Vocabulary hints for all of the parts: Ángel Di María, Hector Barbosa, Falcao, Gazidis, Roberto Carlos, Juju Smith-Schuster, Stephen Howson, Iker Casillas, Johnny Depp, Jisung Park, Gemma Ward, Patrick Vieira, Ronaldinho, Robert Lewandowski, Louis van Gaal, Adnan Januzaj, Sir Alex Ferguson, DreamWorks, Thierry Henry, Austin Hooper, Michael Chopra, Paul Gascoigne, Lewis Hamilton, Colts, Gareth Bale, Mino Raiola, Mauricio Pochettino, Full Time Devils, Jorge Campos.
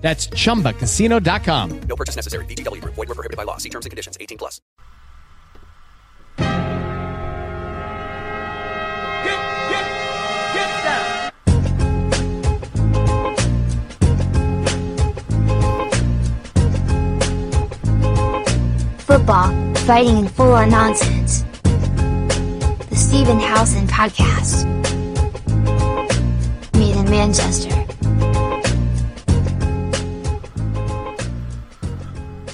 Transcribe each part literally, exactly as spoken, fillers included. That's chumba casino dot com. No purchase necessary. V G W Group. Void where prohibited by law. See terms and conditions. eighteen plus. Football, fighting, and full of nonsense. The Stephen Howson Podcast. Made in Manchester.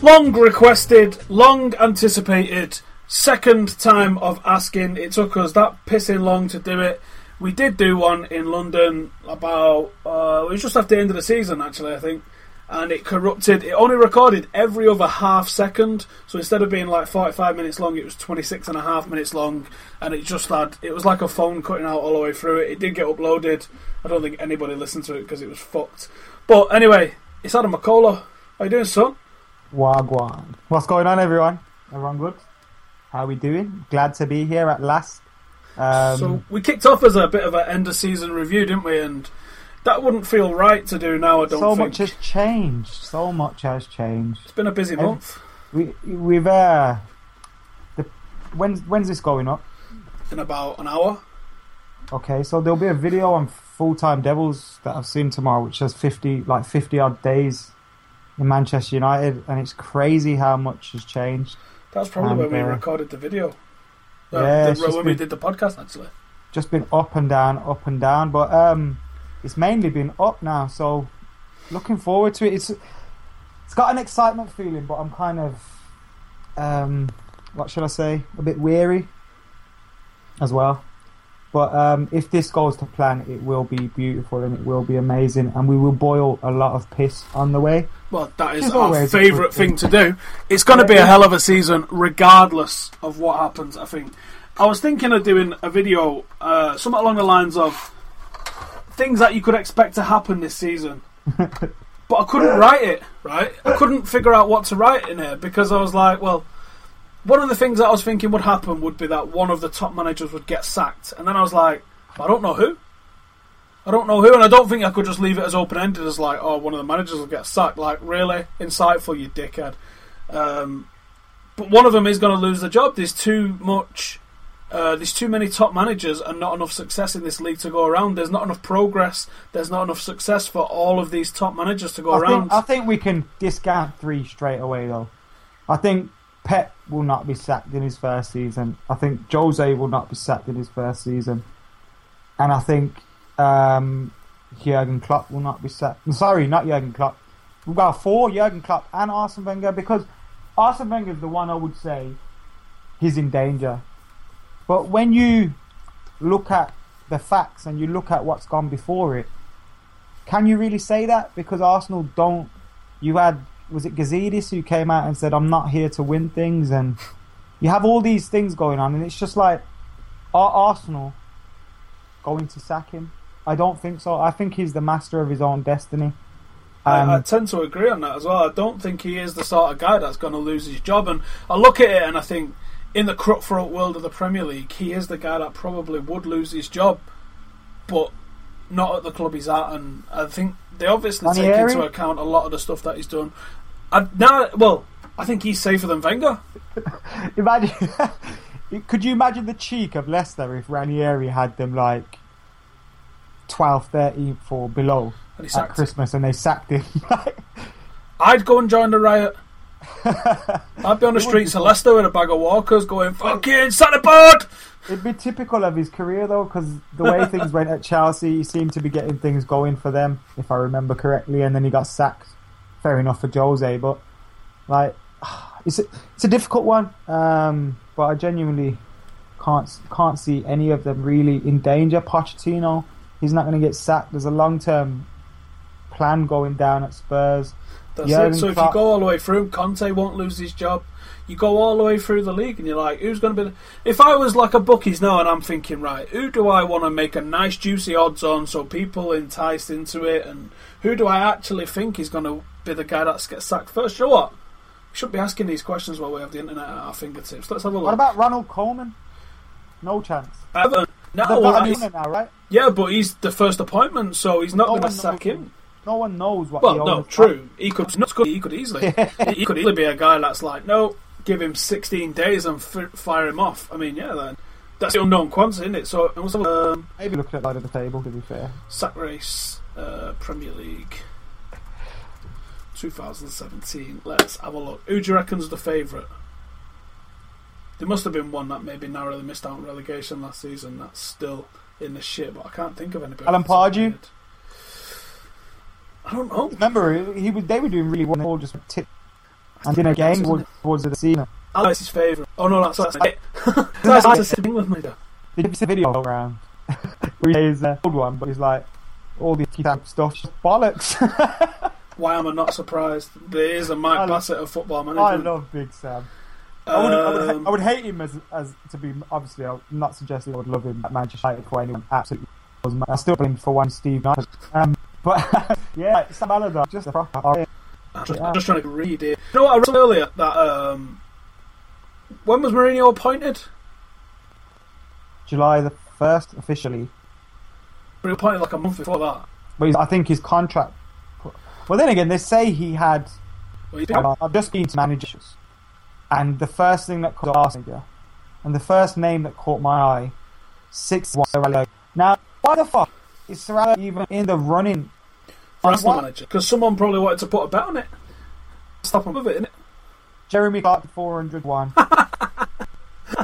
Long requested, long anticipated, second time of asking. It took us that pissing long to do it. We did do one in London about, uh, it was just after the end of the season actually, I think. And it corrupted, it only recorded every other half second. So instead of being like forty-five minutes long, it was twenty-six and a half minutes long. And it just had, it was like a phone cutting out all the way through it. It did get uploaded. I don't think anybody listened to it because it was fucked. But anyway, it's Adam McCullough. How you doing, son? Wagwan. What's going on, everyone? Everyone good? How are we doing? Glad to be here at last. Um, so we kicked off as a bit of an end-of-season review, didn't we? And that wouldn't feel right to do now, I don't so think. So much has changed. So much has changed. It's been a busy Every, month. We, we've... Uh, the, when's, when's this going up? In about an hour. Okay, so there'll be a video on Full Time Devils that I've seen tomorrow, which has fifty, like fifty-odd days... in Manchester United, and it's crazy how much has changed. That's probably and, when we uh, recorded the video. Uh, yeah, the, when been, we did the podcast, actually. Just been up and down, up and down, but um, it's mainly been up now. So looking forward to it. It's it's got an excitement feeling, but I'm kind of um, what should I say? A bit weary as well. But um, if this goes to plan, it will be beautiful and it will be amazing, and we will boil a lot of piss on the way. Well, that is our favourite thing to do. It's going to be a hell of a season, regardless of what happens, I think. I was thinking of doing a video, uh, somewhat along the lines of things that you could expect to happen this season. But I couldn't write it, right? I couldn't figure out what to write in here, because I was like, well... one of the things that I was thinking would happen would be that one of the top managers would get sacked. And then I was like, I don't know who. I don't know who, and I don't think I could just leave it as open-ended as like, oh, one of the managers will get sacked. Like, really? Insightful, you dickhead. Um, but one of them is going to lose the job. There's too much... Uh, there's too many top managers and not enough success in this league to go around. There's not enough progress. There's not enough success for all of these top managers to go I around. Think, I think we can discount three straight away, though. I think... Pep will not be sacked in his first season. I think Jose will not be sacked in his first season. And I think um, Jürgen Klopp will not be sacked. Sorry, not Jürgen Klopp. We've got four, Jürgen Klopp and Arsene Wenger, because Arsene Wenger is the one I would say he's in danger. But when you look at the facts and you look at what's gone before it, can you really say that? Because Arsenal don't... You had... was it Gazidis who came out and said, I'm not here to win things, and you have all these things going on, and it's just like, are Arsenal going to sack him? I don't think so. I think he's the master of his own destiny. Um, I, I tend to agree on that as well. I don't think he is the sort of guy that's going to lose his job, and I look at it and I think, in the cutthroat world of the Premier League, he is the guy that probably would lose his job, but not at the club he's at, and I think they obviously Ranieri? take into account a lot of the stuff that he's done. I, now, well, I think he's safer than Wenger. Imagine, could you imagine the cheek of Leicester if Ranieri had them like twelfth, thirteenth or below at Christmas him. and they sacked him? I'd go and join the riot. I'd be on the streets of Leicester with a bag of walkers going, fucking Satterboard! It'd be typical of his career, though, because the way things went at Chelsea, he seemed to be getting things going for them, if I remember correctly, and then he got sacked. Fair enough for Jose, but like, it's a, it's a difficult one. Um, but I genuinely can't can't see any of them really in danger. Pochettino, he's not going to get sacked. There's a long term plan going down at Spurs. That's yeah, it. So if you go all the way through, Conte won't lose his job. You go all the way through the league and you're like, who's going to be... The... If I was like a bookies now and I'm thinking, right, who do I want to make a nice juicy odds on so people enticed into it, and who do I actually think is going to be the guy that gets sacked first? You know what? We shouldn't be asking these questions while we have the internet at our fingertips. Let's have a look. What about Ronald Koeman? No chance. Ever. No, They've got him now, right? Yeah, but he's the first appointment, so he's not no going to sack him. No one knows what well, he owns. Well, no, true. He could, not, he could easily. he could easily be a guy that's like, no... Give him sixteen days and f- fire him off. I mean, yeah, then that's the unknown quantity, isn't it? So, um, maybe look at that at the table. To be fair, sack race, uh, Premier League, twenty seventeen. Let's have a look. Who do you reckon's the favourite? There must have been one that maybe narrowly missed out on relegation last season. That's still in the shit, but I can't think of anybody. Alan Pardew. I don't know. Remember, he was. They were doing really well. They all just tipped. And in a game towards the season. Allardyce is his favourite. Oh no, that's that's it. That's Allardyce in England, my dad. Did you see the video around? Where he's an old one, but he's like, all this type stuff, bollocks. Why am I not surprised? There is a Mike Bassett of football management. I love Big Sam. Um, I, would, I, would ha- I would hate him as, as to be, obviously, I'm not suggesting I would love him at Manchester United for anyone. Absolutely. I still blame for one Steve Knight. Um, but, yeah, Sam Allardyce, just a proper... I'm just, yeah. just trying to read it. You know what I read earlier? That um, when was Mourinho appointed? July the first officially. But he was appointed like a month before that. But he's, I think his contract. Well, then again, they say he had. Well, he's been... I've just been to managers, and the first thing that caught Arsene Wenger, and the first name that caught my eye, six one. Now, why the fuck is Sir Alex even in the running? Arsenal manager, because someone probably wanted to put a bet on it. Stop him with it, innit? Jeremy Clark four hundred one.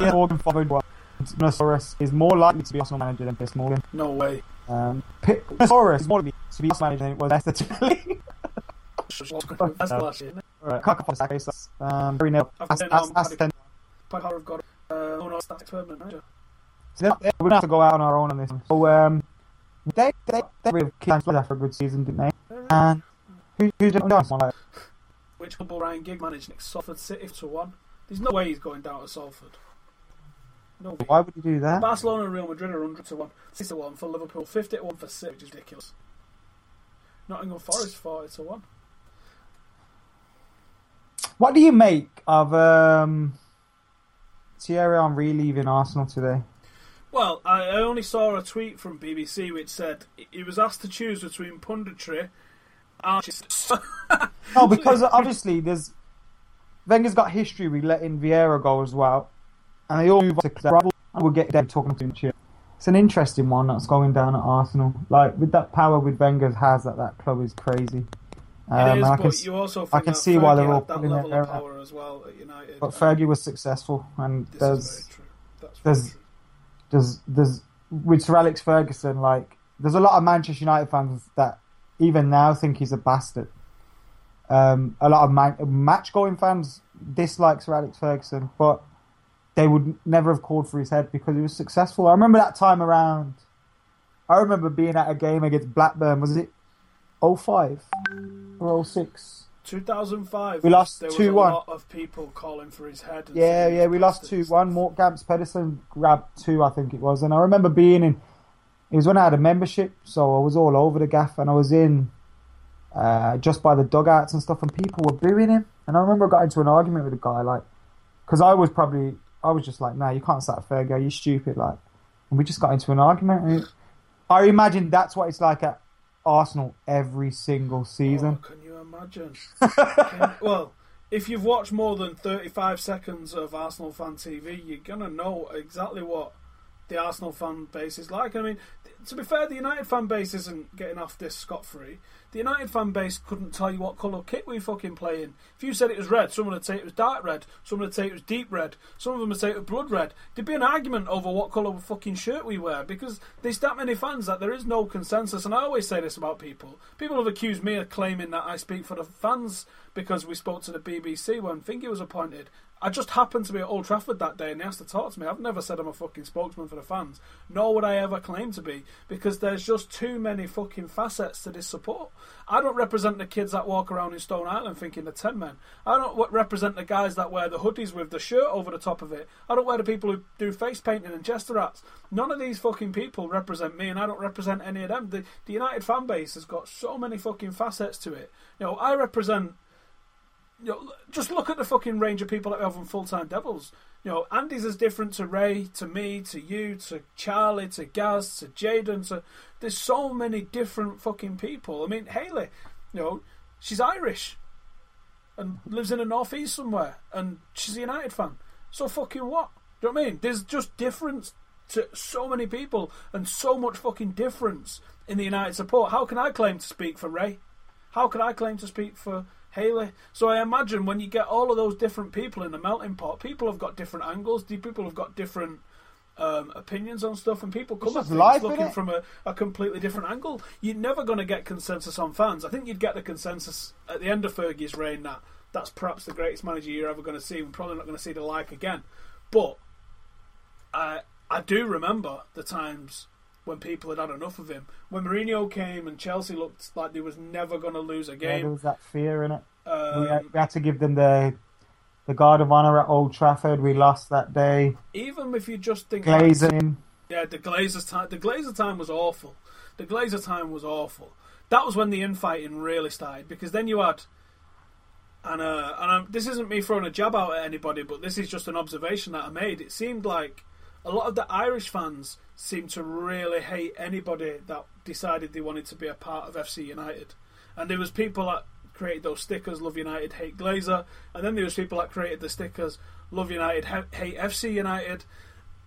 Yeah, Morgan five hundred one. Nosaurus is more likely to be Arsenal manager than Piers Morgan. No way. Um, P- Nosaurus is more likely to be Arsenal manager than it was Leicester Tilly. That's last year, innit? Alright, can't call for that. Um, very no. I've been on Paddy Power of God. Oh no, that's permanent manager. So we're going to have to go out on our own on this one. So, um... They they they really kicked for a good season, didn't they? And who who's done one like? Which football Ryan Giggs managed next? Salford City to one. There's no way he's going down to Salford. No way. Why would you do that? Barcelona and Real Madrid are hundred to one, six to one for Liverpool, fifty to one for City, which is ridiculous. Nottingham Forest forty to one. What do you make of um, Thierry Henry leaving Arsenal today? Well, I only saw a tweet from B B C which said he was asked to choose between punditry and... No, because obviously there's... Wenger's got history with letting Vieira go as well. And they all move on to Clever. And we'll get them talking to each other. It's an interesting one that's going down at Arsenal. Like, with that power with Wenger has at that club is crazy. Um, it is, I can, but you also think I can that see Fergie why they're all that level of power as well at United. But Fergie was successful. And this there's... Is very true. That's very there's, true. There's, there's, with Sir Alex Ferguson, like, there's a lot of Manchester United fans that even now think he's a bastard. Um, a lot of man, match-going fans dislike Sir Alex Ferguson, but they would never have called for his head because he was successful. I remember that time around. I remember being at a game against Blackburn. Was it oh five or oh six? two thousand five. We lost two one. There was two, a one. lot of people calling for his head. And yeah, yeah, we lost two one. Mort Gamps Pedersen grabbed two, I think it was. And I remember being in... It was when I had a membership, so I was all over the gaff. And I was in uh, just by the dugouts and stuff, and people were booing him. And I remember I got into an argument with a guy, like... Because I was probably... I was just like, no, nah, you can't sack Fergie, you're stupid, like... And we just got into an argument. And it, I imagine that's what it's like at Arsenal every single season. Oh, can you imagine? Can, well, if you've watched more than thirty-five seconds of Arsenal Fan T V, you're going to know exactly what the Arsenal fan base is like. I mean, to be fair, the United fan base isn't getting off this scot-free. The United fan base couldn't tell you what colour kit we fucking play in. If you said it was red, someone would say it was dark red, someone would say it was deep red, some of them would say it was blood red. There'd be an argument over what colour fucking shirt we wear, because there's that many fans that there is no consensus. And I always say this about people. People have accused me of claiming that I speak for the fans because we spoke to the B B C when Fingy was appointed. I just happened to be at Old Trafford that day and they asked to talk to me. I've never said I'm a fucking spokesman for the fans, nor would I ever claim to be, because there's just too many fucking facets to this support. I don't represent the kids that walk around in Stone Island thinking they're ten men. I don't represent the guys that wear the hoodies with the shirt over the top of it. I don't wear the people who do face painting and Chester hats. None of these fucking people represent me, and I don't represent any of them. The, the United fan base has got so many fucking facets to it. You know, I represent... You know, just look at the fucking range of people that we have on Full Time Devils. You know, Andy's as different to Ray, to me, to you, to Charlie, to Gaz, to Jadon. To there's so many different fucking people. I mean, Hayley, you know, she's Irish and lives in the northeast somewhere, and she's a United fan. So fucking what? Do you know what I mean? There's just difference to so many people and so much fucking difference in the United support. How can I claim to speak for Ray? How can I claim to speak for Haley? So I imagine when you get all of those different people in the melting pot, people have got different angles, people have got different um, opinions on stuff, and people come at things looking from a, a completely different angle. You're never going to get consensus on fans. I think you'd get the consensus at the end of Fergie's reign that that's perhaps the greatest manager you're ever going to see. We're probably not going to see the like again. But I, I do remember the times when people had had enough of him. When Mourinho came and Chelsea looked like they was never going to lose a game. Yeah, there was that fear in it. Um, we, had, we had to give them the the guard of honour at Old Trafford. We lost that day. Even if you just think... Glazing. Yeah, the Glazers time, the Glazer time was awful. The Glazer time was awful. That was when the infighting really started, because then you had... And, uh, and I'm, this isn't me throwing a jab out at anybody, but this is just an observation that I made. It seemed like a lot of the Irish fans seemed to really hate anybody that decided they wanted to be a part of F C United. And there was people that created those stickers, Love United, Hate Glazer. And then there was people that created the stickers, Love United, Hate F C United.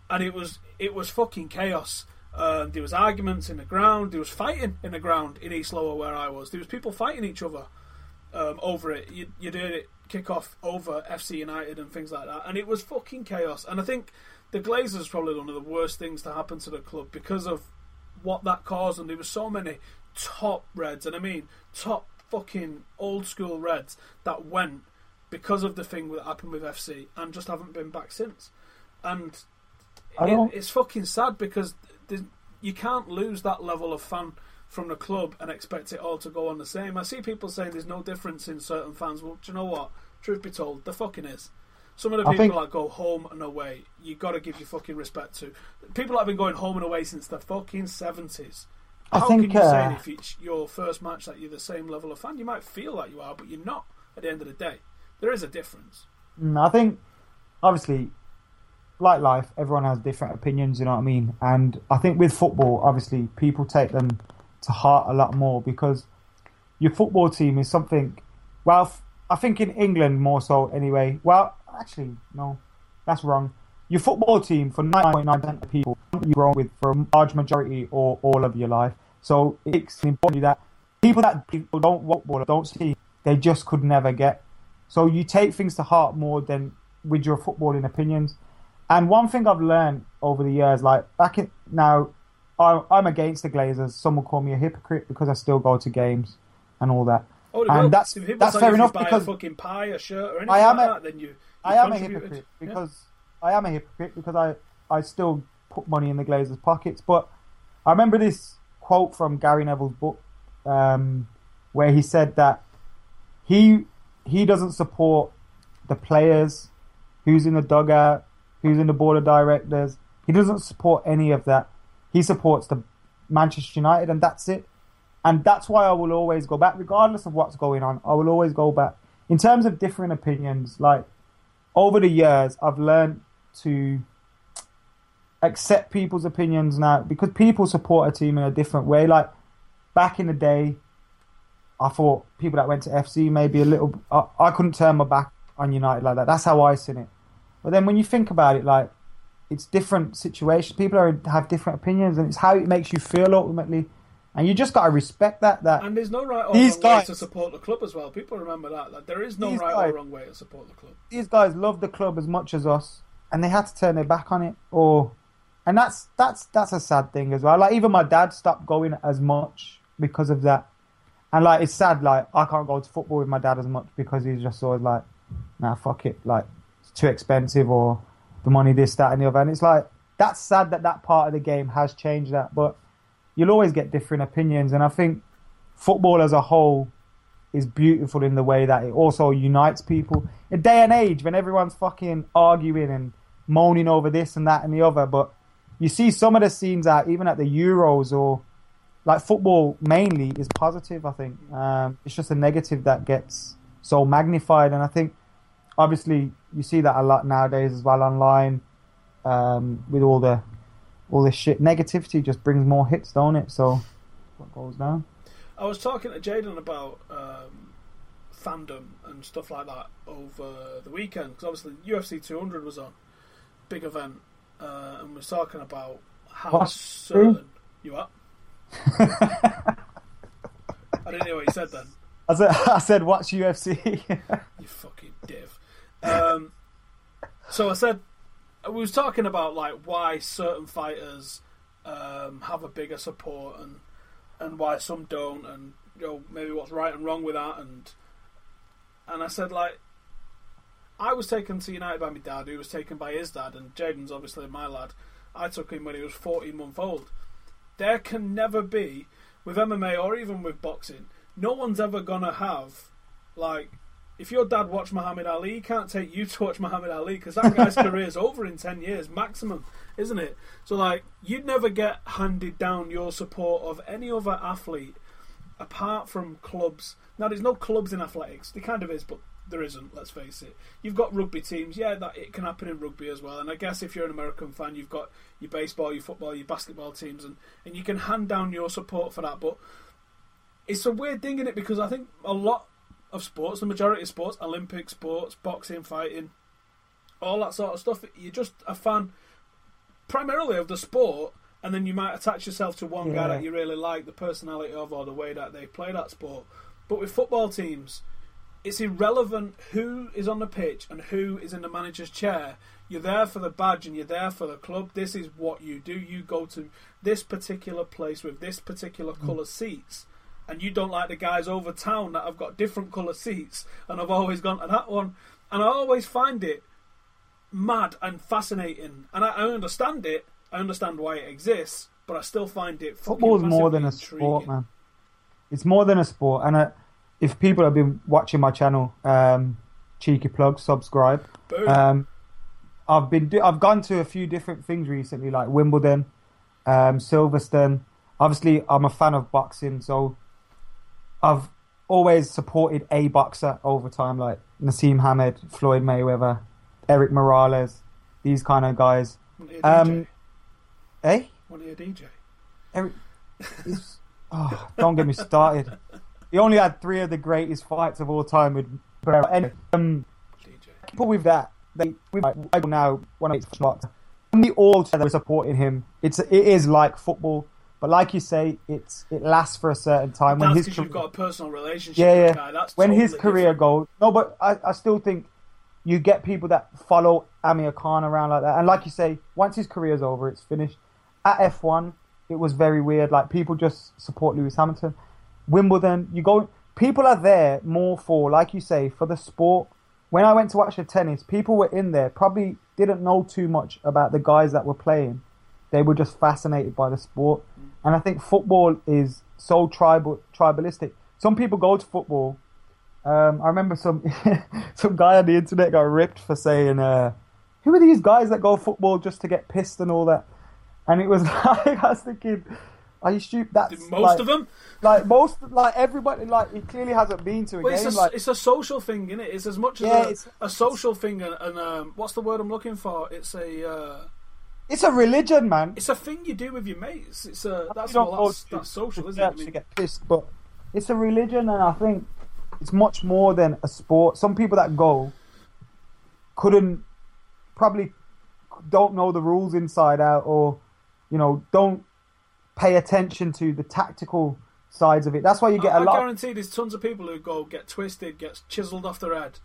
And it was it was fucking chaos. Um, there was arguments in the ground. There was fighting in the ground in East Lower where I was. There was people fighting each other um, over it. You, you did it, kick off over F C United and things like that. And it was fucking chaos. And I think... the Glazers probably one of the worst things to happen to the club because of what that caused, and there were so many top Reds, and I mean top fucking old school Reds that went because of the thing that happened with F C and just haven't been back since. And it, it's fucking sad because you can't lose that level of fan from the club and expect it all to go on the same. I see people saying there's no difference in certain fans. Well, do you know what? Truth be told, there fucking is. Some of the people think... that go home and away, you got to give your fucking respect to. People that have been going home and away since the fucking seventies. How I think, can you uh... say if it's your first match that you're the same level of fan? You might feel like you are, but you're not at the end of the day. There is a difference. I think, obviously, like life, everyone has different opinions, you know what I mean? And I think with football, obviously, people take them to heart a lot more because your football team is something... Well, I think in England more so anyway... Well. Actually, no, that's wrong. Your football team, for ninety-nine point nine percent of people, you've grown with for a large majority or all of your life. So it's important that people that people don't football, don't see, they just could never get. So you take things to heart more than with your footballing opinions. And one thing I've learned over the years, like back in, now, I, I'm against the Glazers. Some will call me a hypocrite because I still go to games and all that. Oh, and that's that's fair enough because a fucking pie, a shirt, or anything I am like a, that, then you. I am a hypocrite because yeah. I am a hypocrite because I, I still put money in the Glazers' pockets. But I remember this quote from Gary Neville's book um, where he said that he he doesn't support the players, who's in the dugout, who's in the board of directors. He doesn't support any of that. He supports the Manchester United, and that's it. And that's why I will always go back, regardless of what's going on. I will always go back in terms of different opinions, like. Over the years, I've learned to accept people's opinions now because people support a team in a different way. Like, back in the day, I thought people that went to F C maybe a little... I, I couldn't turn my back on United like that. That's how I seen it. But then when you think about it, like, it's different situations. People are, have different opinions, and it's how it makes you feel ultimately. And you just got to respect that. That And there's no right or wrong guys, way to support the club as well. People remember that. Like, there is no right guys, or wrong way to support the club. These guys love the club as much as us, and they had to turn their back on it. Or, and that's that's that's a sad thing as well. Like, even my dad stopped going as much because of that. And like, it's sad. Like, I can't go to football with my dad as much because he's just always like, nah, fuck it. Like, too expensive or the money this, that and the other. And it's like, that's sad that that part of the game has changed that, but you'll always get different opinions. And I think football as a whole is beautiful in the way that it also unites people. In a day and age when everyone's fucking arguing and moaning over this and that and the other, but you see some of the scenes out, even at the Euros, or like football mainly is positive, I think. Um, it's just a negative that gets so magnified. And I think obviously you see that a lot nowadays as well online, um, with all the all this shit. Negativity just brings more hits, don't it? So what goes down? I was talking to Jadon about um, fandom and stuff like that over the weekend, because obviously U F C two hundred was on, big event, uh, and we were talking about how what? certain you are. I didn't hear what you said then. I said, I said watch U F C. You fucking div. Um, so I said, we was talking about like why certain fighters um, have a bigger support and and why some don't, and you know maybe what's right and wrong with that, and and I said like I was taken to United by my dad, who was taken by his dad, and Jadon's obviously my lad. I took him when he was fourteen months old. There can never be, with M M A or even with boxing, no one's ever gonna have, like, if your dad watched Muhammad Ali, he can't take you to watch Muhammad Ali, because that guy's career's over in ten years maximum, isn't it? So, like, you'd never get handed down your support of any other athlete apart from clubs. Now, there's no clubs in athletics. There kind of is, but there isn't, let's face it. You've got rugby teams. Yeah, that it can happen in rugby as well. And I guess if you're an American fan, you've got your baseball, your football, your basketball teams, and, and you can hand down your support for that. But it's a weird thing, isn't it? Because I think a lot of sports, the majority of sports, Olympic sports, boxing, fighting, all that sort of stuff, you're just a fan primarily of the sport, and then you might attach yourself to one yeah. guy that you really like the personality of or the way that they play that sport. But with football teams, it's irrelevant who is on the pitch and who is in the manager's chair. You're there for the badge and you're there for the club. This is what you do. You go to this particular place with this particular mm. colour seats, and you don't like the guys over town that have got different colour seats and have always gone to that one. And I always find it mad and fascinating. And I, I understand it. I understand why it exists, but I still find it fucking Football's more than a intriguing. sport, man. It's more than a sport. And I, if people have been watching my channel, um, cheeky plug, subscribe. Um, I've been do- I've gone to a few different things recently, like Wimbledon, um, Silverstone. Obviously, I'm a fan of boxing, so I've always supported a boxer over time, like Nassim Hamed, Floyd Mayweather, Eric Morales, these kind of guys. Um, eh? What are you, a D J? Eric, oh, don't get me started. He only had three of the greatest fights of all time with and, um, D J. People with that, they with like, now one of the boxers, and we all together supporting him. It's it is like football. But like you say, it's it lasts for a certain time. When his career, you've got a personal relationship yeah, with the guy. That's when totally his career different. goes. No, but I, I still think you get people that follow Amir Khan around like that. And like you say, once his career's over, it's finished. At F one, it was very weird. Like, people just support Lewis Hamilton. Wimbledon, you go. People are there more for, like you say, for the sport. When I went to watch the tennis, people were in there, probably didn't know too much about the guys that were playing. They were just fascinated by the sport. And I think football is so tribal, tribalistic. Some people go to football. Um, I remember some some guy on the internet got ripped for saying, uh, who are these guys that go football just to get pissed and all that? And it was like, I was thinking, are you stupid? That's Did most like, of them? Like, most, like, everybody, like, he clearly hasn't been to a well, game. It's a, like, it's a social thing, isn't it? It's as much as yeah, a, it's, a social thing and, and um, what's the word I'm looking for? It's a... Uh... It's a religion, man. It's a thing you do with your mates. It's a that's well, that's, that's social, isn't it? I mean, get pissed, but it's a religion, and I think it's much more than a sport. Some people that go couldn't probably don't know the rules inside out, or you know don't pay attention to the tactical sides of it. That's why you get I, a lot. I guarantee there's tons of people who go get twisted, get chiseled off their head.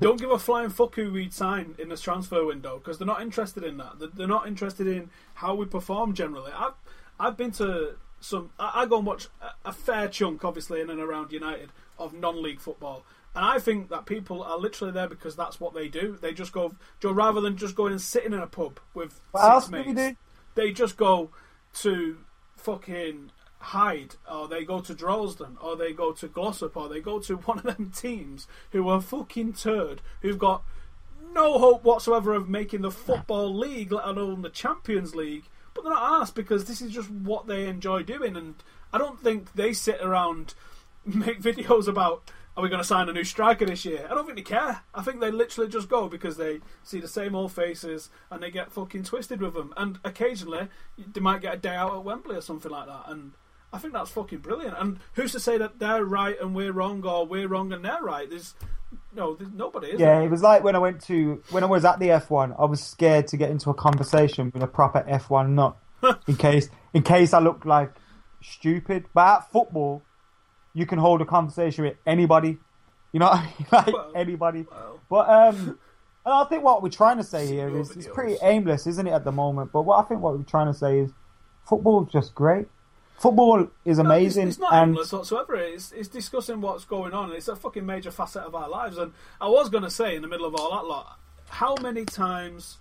Don't give a flying fuck who we sign in this transfer window, because they're not interested in that. They're not interested in how we perform generally. I've, I've been to some... I, I go and watch a, a fair chunk, obviously, in and around United, of non-league football. And I think that people are literally there because that's what they do. They just go, rather than just going and sitting in a pub with what six mates, they just go to fucking Hyde, or they go to Droylsden, or they go to Glossop, or they go to one of them teams who are fucking turd, who've got no hope whatsoever of making the Football League, let alone the Champions League. But they're not arsed because this is just what they enjoy doing. And I don't think they sit around make videos about, are we going to sign a new striker this year? I don't think they care. I think they literally just go because they see the same old faces and they get fucking twisted with them. And occasionally, they might get a day out at Wembley or something like that. And I think that's fucking brilliant. And who's to say that they're right and we're wrong, or we're wrong and they're right? There's no, there's nobody, is yeah, there? It was like when I went to, when I was at the F one, I was scared to get into a conversation with a proper F one nut in case in case I looked like stupid. But at football, you can hold a conversation with anybody, you know what I mean? Like, well, anybody. Well. But um, and I think what we're trying to say here is, it's pretty aimless, isn't it, at the moment? But what I think what we're trying to say is, football's just great. Football is amazing. No, it's, it's not and... aimless whatsoever. It's, it's discussing what's going on. It's a fucking major facet of our lives. And I was going to say, in the middle of all that lot, how many times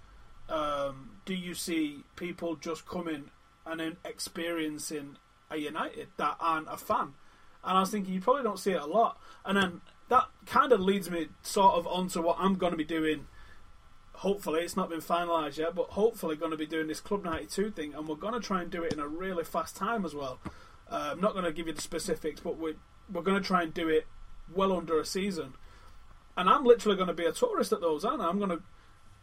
um, do you see people just coming and then experiencing a United that aren't a fan? And I was thinking, you probably don't see it a lot. And then that kind of leads me sort of onto what I'm going to be doing. Hopefully, it's not been finalised yet, but hopefully going to be doing this Club ninety-two thing, and we're going to try and do it in a really fast time as well. Uh, I'm not going to give you the specifics, but we're, we're going to try and do it well under a season. And I'm literally going to be a tourist at those, aren't I? I'm going to,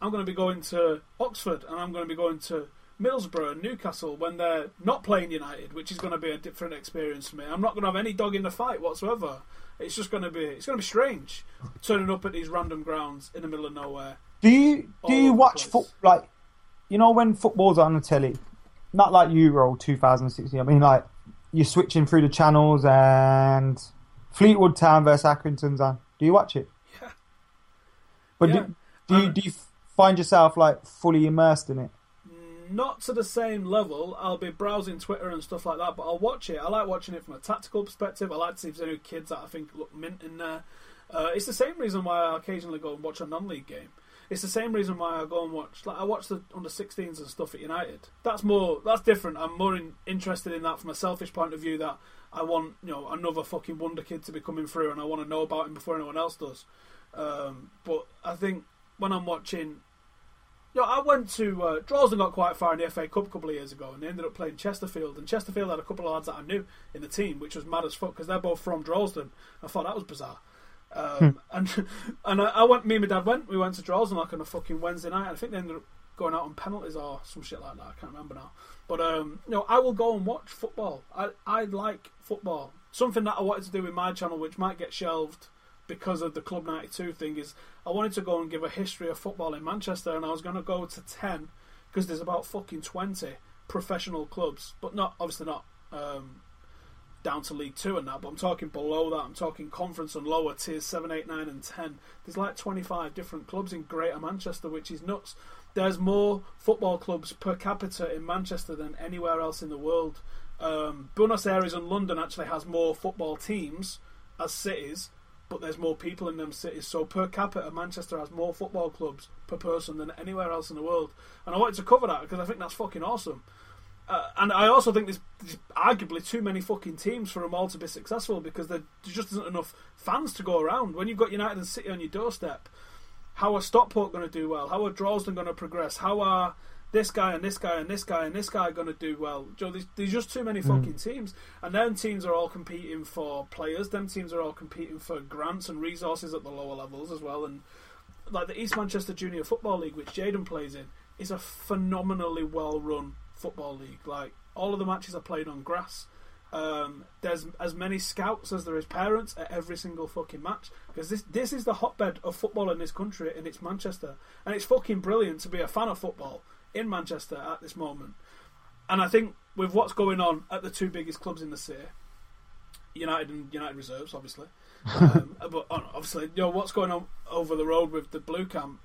I'm going to be going to Oxford, and I'm going to be going to Middlesbrough and Newcastle when they're not playing United, which is going to be a different experience for me. I'm not going to have any dog in the fight whatsoever. It's just going to be, it's going to be strange turning up at these random grounds in the middle of nowhere. Do you do you watch football, like, you know, when football's on the telly, not like Euro two thousand sixteen, I mean, like, you're switching through the channels and Fleetwood Town versus Accrington's on. Do you watch it? Yeah. But yeah. Do, do, um, you, do you find yourself, like, fully immersed in it? Not to the same level. I'll be browsing Twitter and stuff like that, but I'll watch it. I like watching it from a tactical perspective. I like to see if there's any kids that I think look mint in there. Uh, it's the same reason why I occasionally go and watch a non-league game. It's the same reason why I go and watch, like, I watch the under sixteens and stuff at United. That's more, that's different. I'm more in, interested in that from a selfish point of view, that I want, you know, another fucking wonder kid to be coming through, and I want to know about him before anyone else does. Um, but I think when I'm watching, you know, I went to uh, Droylsden got quite far in the F A Cup a couple of years ago, and they ended up playing Chesterfield, and Chesterfield had a couple of lads that I knew in the team, which was mad as fuck because they're both from Droylsden. I thought that was bizarre. Um, and and I, I went. Me and my dad went. We went to Droylsden like on a fucking Wednesday night. I think they ended up going out on penalties or some shit like that. I can't remember now. But um, you know, I will go and watch football. I I like football. Something that I wanted to do with my channel, which might get shelved because of the Club ninety-two thing, is I wanted to go and give a history of football in Manchester, and I was going to go to ten because there's about fucking twenty professional clubs, but not obviously not. Um, down to League Two and that, but I'm talking below that. I'm talking conference and lower tiers seven, eight, nine and ten. There's like twenty-five different clubs in Greater Manchester, which is nuts. There's more football clubs per capita in Manchester than anywhere else in the world. Um, Buenos Aires and London actually has more football teams as cities, but there's more people in them cities. So per capita, Manchester has more football clubs per person than anywhere else in the world. And I wanted to cover that because I think that's fucking awesome. Uh, and I also think there's, there's arguably too many fucking teams for them all to be successful, because there just isn't enough fans to go around. When you've got United and City on your doorstep, how are Stockport going to do well? How are Droylsden going to progress? How are this guy and this guy and this guy and this guy going to do well? Joe, there's, there's just too many fucking mm. teams. And them teams are all competing for players. Them teams are all competing for grants and resources at the lower levels as well. And like the East Manchester Junior Football League, which Jadon plays in, is a phenomenally well-run football league. Like, all of the matches are played on grass. Um, there's as many scouts as there is parents at every single fucking match, because this this is the hotbed of football in this country, and it's Manchester, and it's fucking brilliant to be a fan of football in Manchester at this moment. And I think with what's going on at the two biggest clubs in the city, United and United Reserves obviously, um, but obviously, you know, what's going on over the road with the Blue Camp,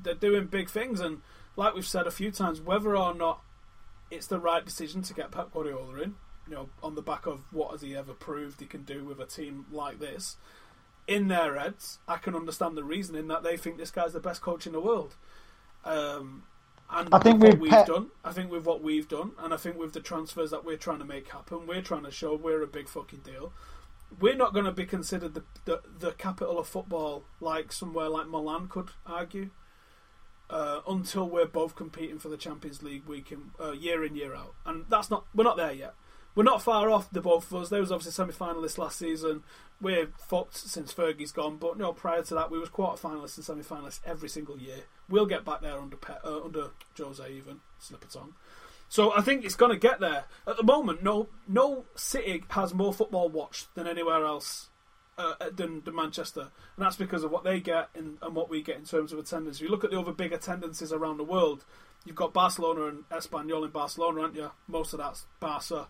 they're doing big things. And like we've said a few times, whether or not it's the right decision to get Pep Guardiola in, you know, on the back of what has he ever proved he can do with a team like this, in their heads, I can understand the reasoning that they think this guy's the best coach in the world. Um, and I think with what we've pe- done, I think with what we've done, and I think with the transfers that we're trying to make happen, we're trying to show we're a big fucking deal. We're not going to be considered the, the the capital of football, like somewhere like Milan could argue, uh, until we're both competing for the Champions League week in, uh, year in, year out. And that's not we're not there yet. We're not far off, the both of us. They was obviously semi-finalists last season. We're fucked since Fergie's gone, but no, prior to that, we was quarter-finalists and semi-finalists every single year. We'll get back there under Pe- uh, under Jose, even slip a tongue. So I think it's going to get there. At the moment, no no city has more football watched than anywhere else uh, than, than Manchester, and that's because of what they get and, and what we get in terms of attendance. If you look at the other big attendances around the world, you've got Barcelona and Espanyol in Barcelona, aren't you? Most of that's Barca.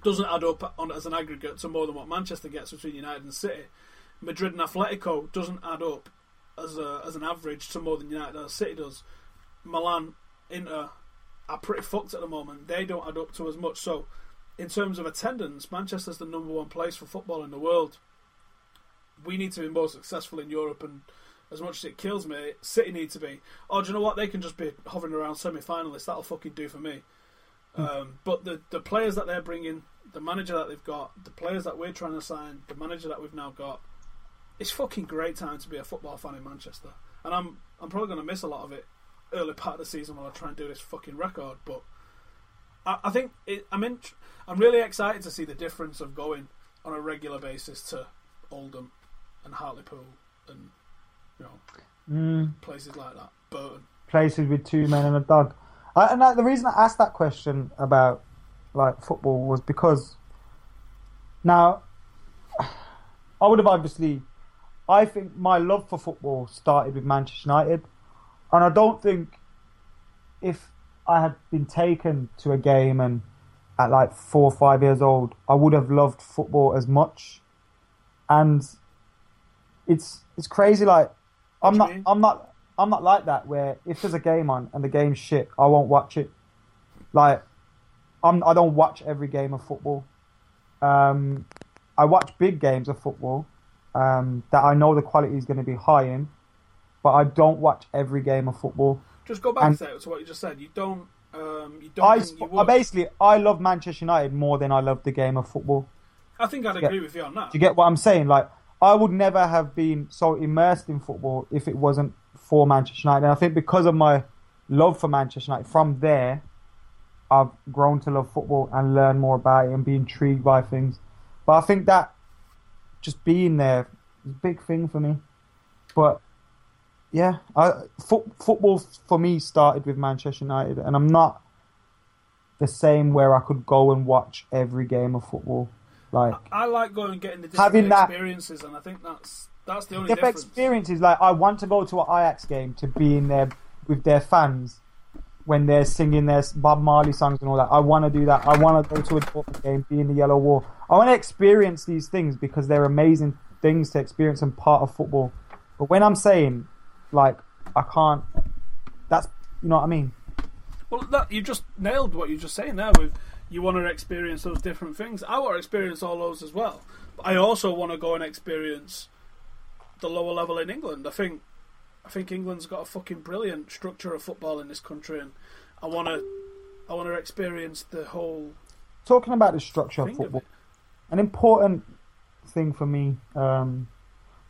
Doesn't add up on as an aggregate to more than what Manchester gets between United and City. Madrid and Atletico doesn't add up as a, as an average to more than United and City does. Milan, Inter are pretty fucked at the moment. They don't add up to as much. So, in terms of attendance, Manchester's the number one place for football in the world. We need to be more successful in Europe, and as much as it kills me, City need to be. Oh, do you know what? They can just be hovering around semi-finalists. That'll fucking do for me. Um, but the, the players that they're bringing, the manager that they've got, the players that we're trying to sign, the manager that we've now got, it's fucking great time to be a football fan in Manchester. And I'm I'm probably going to miss a lot of it early part of the season while I try and do this fucking record. But I, I think it, I'm in, I'm really excited to see the difference of going on a regular basis to Oldham and Hartlepool and you know mm. places like that, Burton, places with two men and a dog. I, and I, the reason I asked that question about like football was because now I would have obviously I think my love for football started with Manchester United, and I don't think if I had been taken to a game and at like four or five years old I would have loved football as much. And it's it's crazy, like I'm not I'm not I'm not like that, where if there's a game on and the game's shit, I won't watch it. Like, I'm, I don't watch every game of football. Um, I watch big games of football um, that I know the quality is going to be high in, but I don't watch every game of football. Just go back and, to, to what you just said. You don't. Um, you don't. I, you I basically I love Manchester United more than I love the game of football. I think I'd agree yeah. with you on that. Do you get what I'm saying? Like, I would never have been so immersed in football if it wasn't for Manchester United. And I think because of my love for Manchester United, from there, I've grown to love football and learn more about it and be intrigued by things. But I think that just being there is a big thing for me. But yeah, I, fo- football for me started with Manchester United, and I'm not the same where I could go and watch every game of football. Like I, I like going and getting the different experiences, that, and I think that's... That's the only difference. Experience is like I want to go to an Ajax game to be in there with their fans when they're singing their Bob Marley songs and all that. I want to do that. I want to go to a Dortmund game, be in the Yellow Wall. I want to experience these things because they're amazing things to experience and part of football. But when I'm saying, like, I can't, that's, you know what I mean? Well, that, you just nailed what you're just saying there with you want to experience those different things. I want to experience all those as well. But I also want to go and experience the lower level in England. I think I think England's got a fucking brilliant structure of football in this country, and I want to I want to experience the whole... Talking about the structure of football, of an important thing for me um,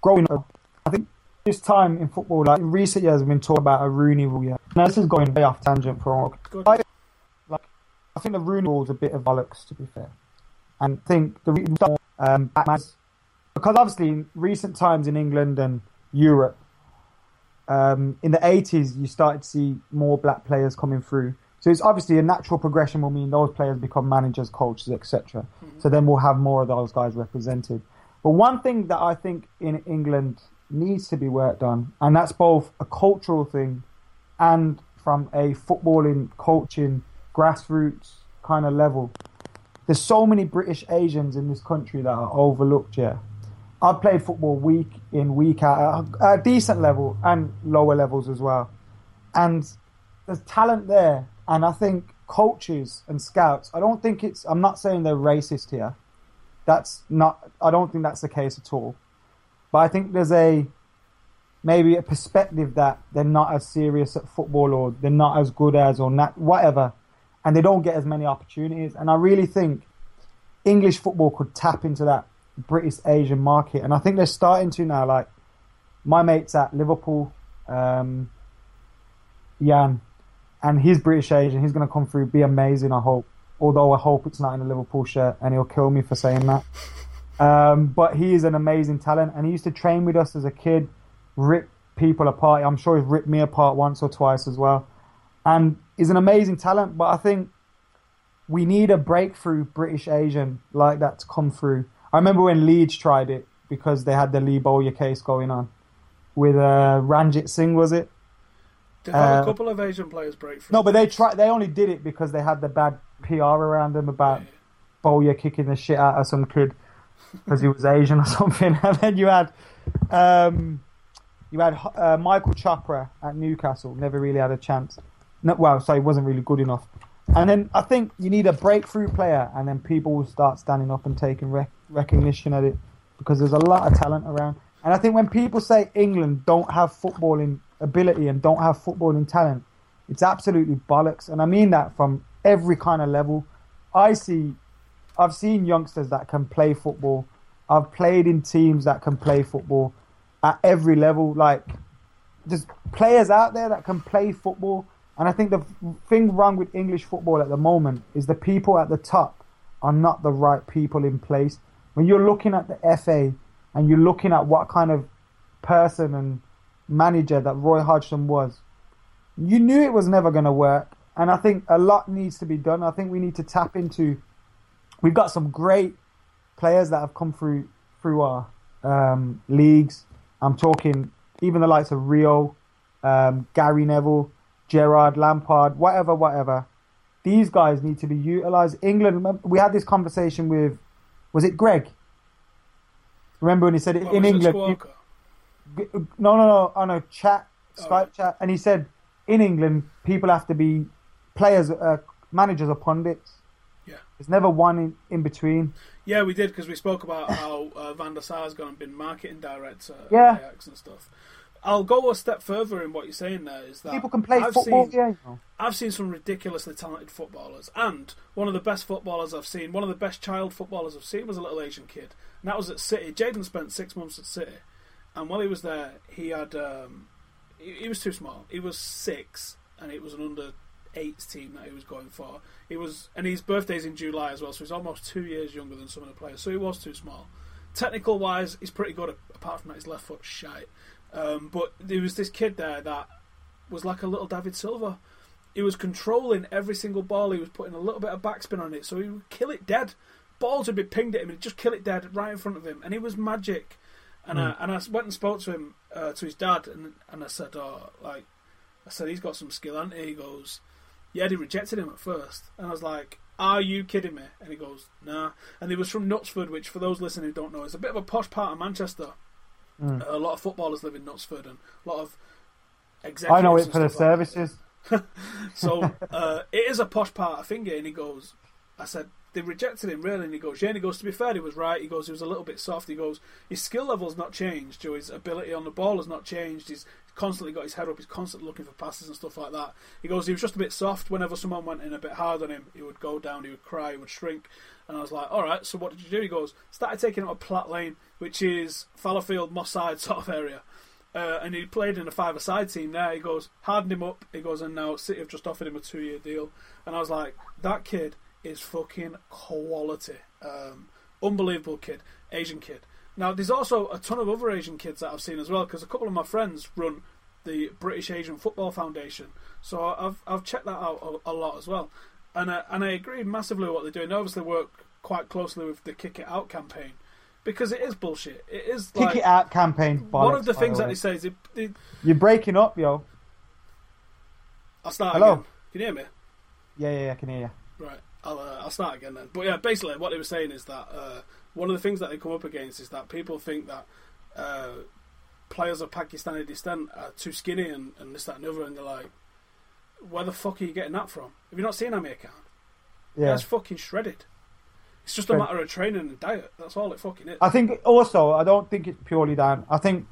growing up, I think this time in football, like in recent years, we've been talking about a Rooney rule. Yeah. Now this is going way off tangent for all. Like, I think the Rooney rule is a bit of bollocks, to be fair. And I think the Rooney rule um, because obviously in recent times in England and Europe, um, in the eighties you started to see more black players coming through. So it's obviously a natural progression will mean those players become managers, coaches, et cetera. Mm-hmm. So then we'll have more of those guys represented. But one thing that I think in England needs to be worked on, and that's both a cultural thing and from a footballing, coaching, grassroots kind of level. There's so many British Asians in this country that are overlooked, yeah. I played football week in, week out, at a decent level and lower levels as well. And there's talent there. And I think coaches and scouts, I don't think it's... I'm not saying they're racist here. That's not... I don't think that's the case at all. But I think there's a maybe a perspective that they're not as serious at football, or they're not as good as, or not, whatever, and they don't get as many opportunities. And I really think English football could tap into that British Asian market, and I think they're starting to now. Like my mate's at Liverpool, um, Jan, and he's British Asian. He's going to come through, be amazing, I hope. Although I hope it's not in a Liverpool shirt, and he'll kill me for saying that. Um, but he is an amazing talent, and he used to train with us as a kid, rip people apart. I'm sure he's ripped me apart once or twice as well. And he's an amazing talent, but I think we need a breakthrough British Asian like that to come through. I remember when Leeds tried it, because they had the Lee Bowyer case going on with uh, Ranjit Singh, was it? They had uh, a couple of Asian players break through. No, but they tried. They only did it because they had the bad P R around them about yeah. Bowyer kicking the shit out of some kid because he was Asian or something. And then you had um, you had uh, Michael Chopra at Newcastle. Never really had a chance. No, well, sorry, wasn't really good enough. And then I think you need a breakthrough player, and then people will start standing up and taking rec- recognition at it, because there's a lot of talent around. And I think when people say England don't have footballing ability and don't have footballing talent, it's absolutely bollocks. And I mean that from every kind of level. I see, I've seen youngsters that can play football. I've played in teams that can play football at every level. Like, there's players out there that can play football. And I think the thing wrong with English football at the moment is the people at the top are not the right people in place. When you're looking at the F A and you're looking at what kind of person and manager that Roy Hodgson was, you knew it was never going to work. And I think a lot needs to be done. I think we need to tap into... We've got some great players that have come through through our um, leagues. I'm talking even the likes of Rio, um, Gary Neville, Gerard, Lampard, whatever, whatever. These guys need to be utilised. England, we had this conversation with, was it Greg? Remember when he said what, in England... You, no, no, no, on a chat, Skype oh. chat. And he said, in England, people have to be players, uh, managers or pundits. Yeah. There's never one in, in between. Yeah, we did, because we spoke about how uh, Van der Sar's gone and been marketing director yeah. at Ajax and stuff. I'll go a step further in what you're saying there, is that people can play I've football. Seen, yeah. I've seen some ridiculously talented footballers, and one of the best footballers I've seen, one of the best child footballers I've seen was a little Asian kid, and that was at City. Jadon spent six months at City, and while he was there, he had um, he, he was too small. He was six, and it was an under eights team that he was going for. He was, and his birthday's in July as well, so he's almost two years younger than some of the players. So he was too small. Technical wise, he's pretty good. Apart from that, his left foot's shite. Um, but there was this kid there that was like a little David Silva. He was controlling every single ball. He was putting a little bit of backspin on it, so he would kill it dead. Balls would be pinged at him, and he'd just kill it dead right in front of him. And he was magic. And mm. I and I went and spoke to him, uh, to his dad, and and I said, "Oh, like, I said he's got some skill, hasn't he?" He goes, "Yeah." They rejected him at first, and I was like, "Are you kidding me?" And he goes, "Nah." And he was from Knutsford, which for those listening who don't know, is a bit of a posh part of Manchester. Mm. A lot of footballers live in Knutsford, and a lot of executives. I know it for the services. So uh, it is a posh part of Fingy, and he goes, I said, they rejected him, really, and he goes, yeah, and he goes, to be fair, he was right. He goes, he was a little bit soft. He goes, his skill level's not changed, or his ability on the ball has not changed. He's constantly got his head up, he's constantly looking for passes and stuff like that. He goes, he was just a bit soft. Whenever someone went in a bit hard on him, he would go down, he would cry, he would shrink. And I was like, all right, so what did you do? He goes, started taking up a Platt Lane, which is Fallowfield, Moss Side sort of area. Uh, and he played in a five-a-side team there. He goes, hardened him up. He goes, and now City have just offered him a two-year deal. And I was like, that kid is fucking quality. Um, unbelievable kid. Asian kid. Now, there's also a ton of other Asian kids that I've seen as well, because a couple of my friends run the British Asian Football Foundation. So I've I've checked that out a, a lot as well. And I, and I agree massively with what they're doing. They obviously work quite closely with the Kick It Out campaign, because it is bullshit. It is like, Kick It Out campaign. Bollocks, one of the things the that they say is... They, they, You're breaking up, yo. I'll start Hello? again. Can you hear me? Yeah, yeah, yeah, I can hear you. Right, I'll, uh, I'll start again then. But yeah, basically what they were saying is that uh, one of the things that they come up against is that people think that uh, players of Pakistani descent are too skinny and, and this, that and the other, and they're like, where the fuck are you getting that from? Have you not seen Amir Khan? Yeah. That's fucking shredded. It's just a matter of training and diet. That's all it fucking is. I think also, I don't think it's purely down. I think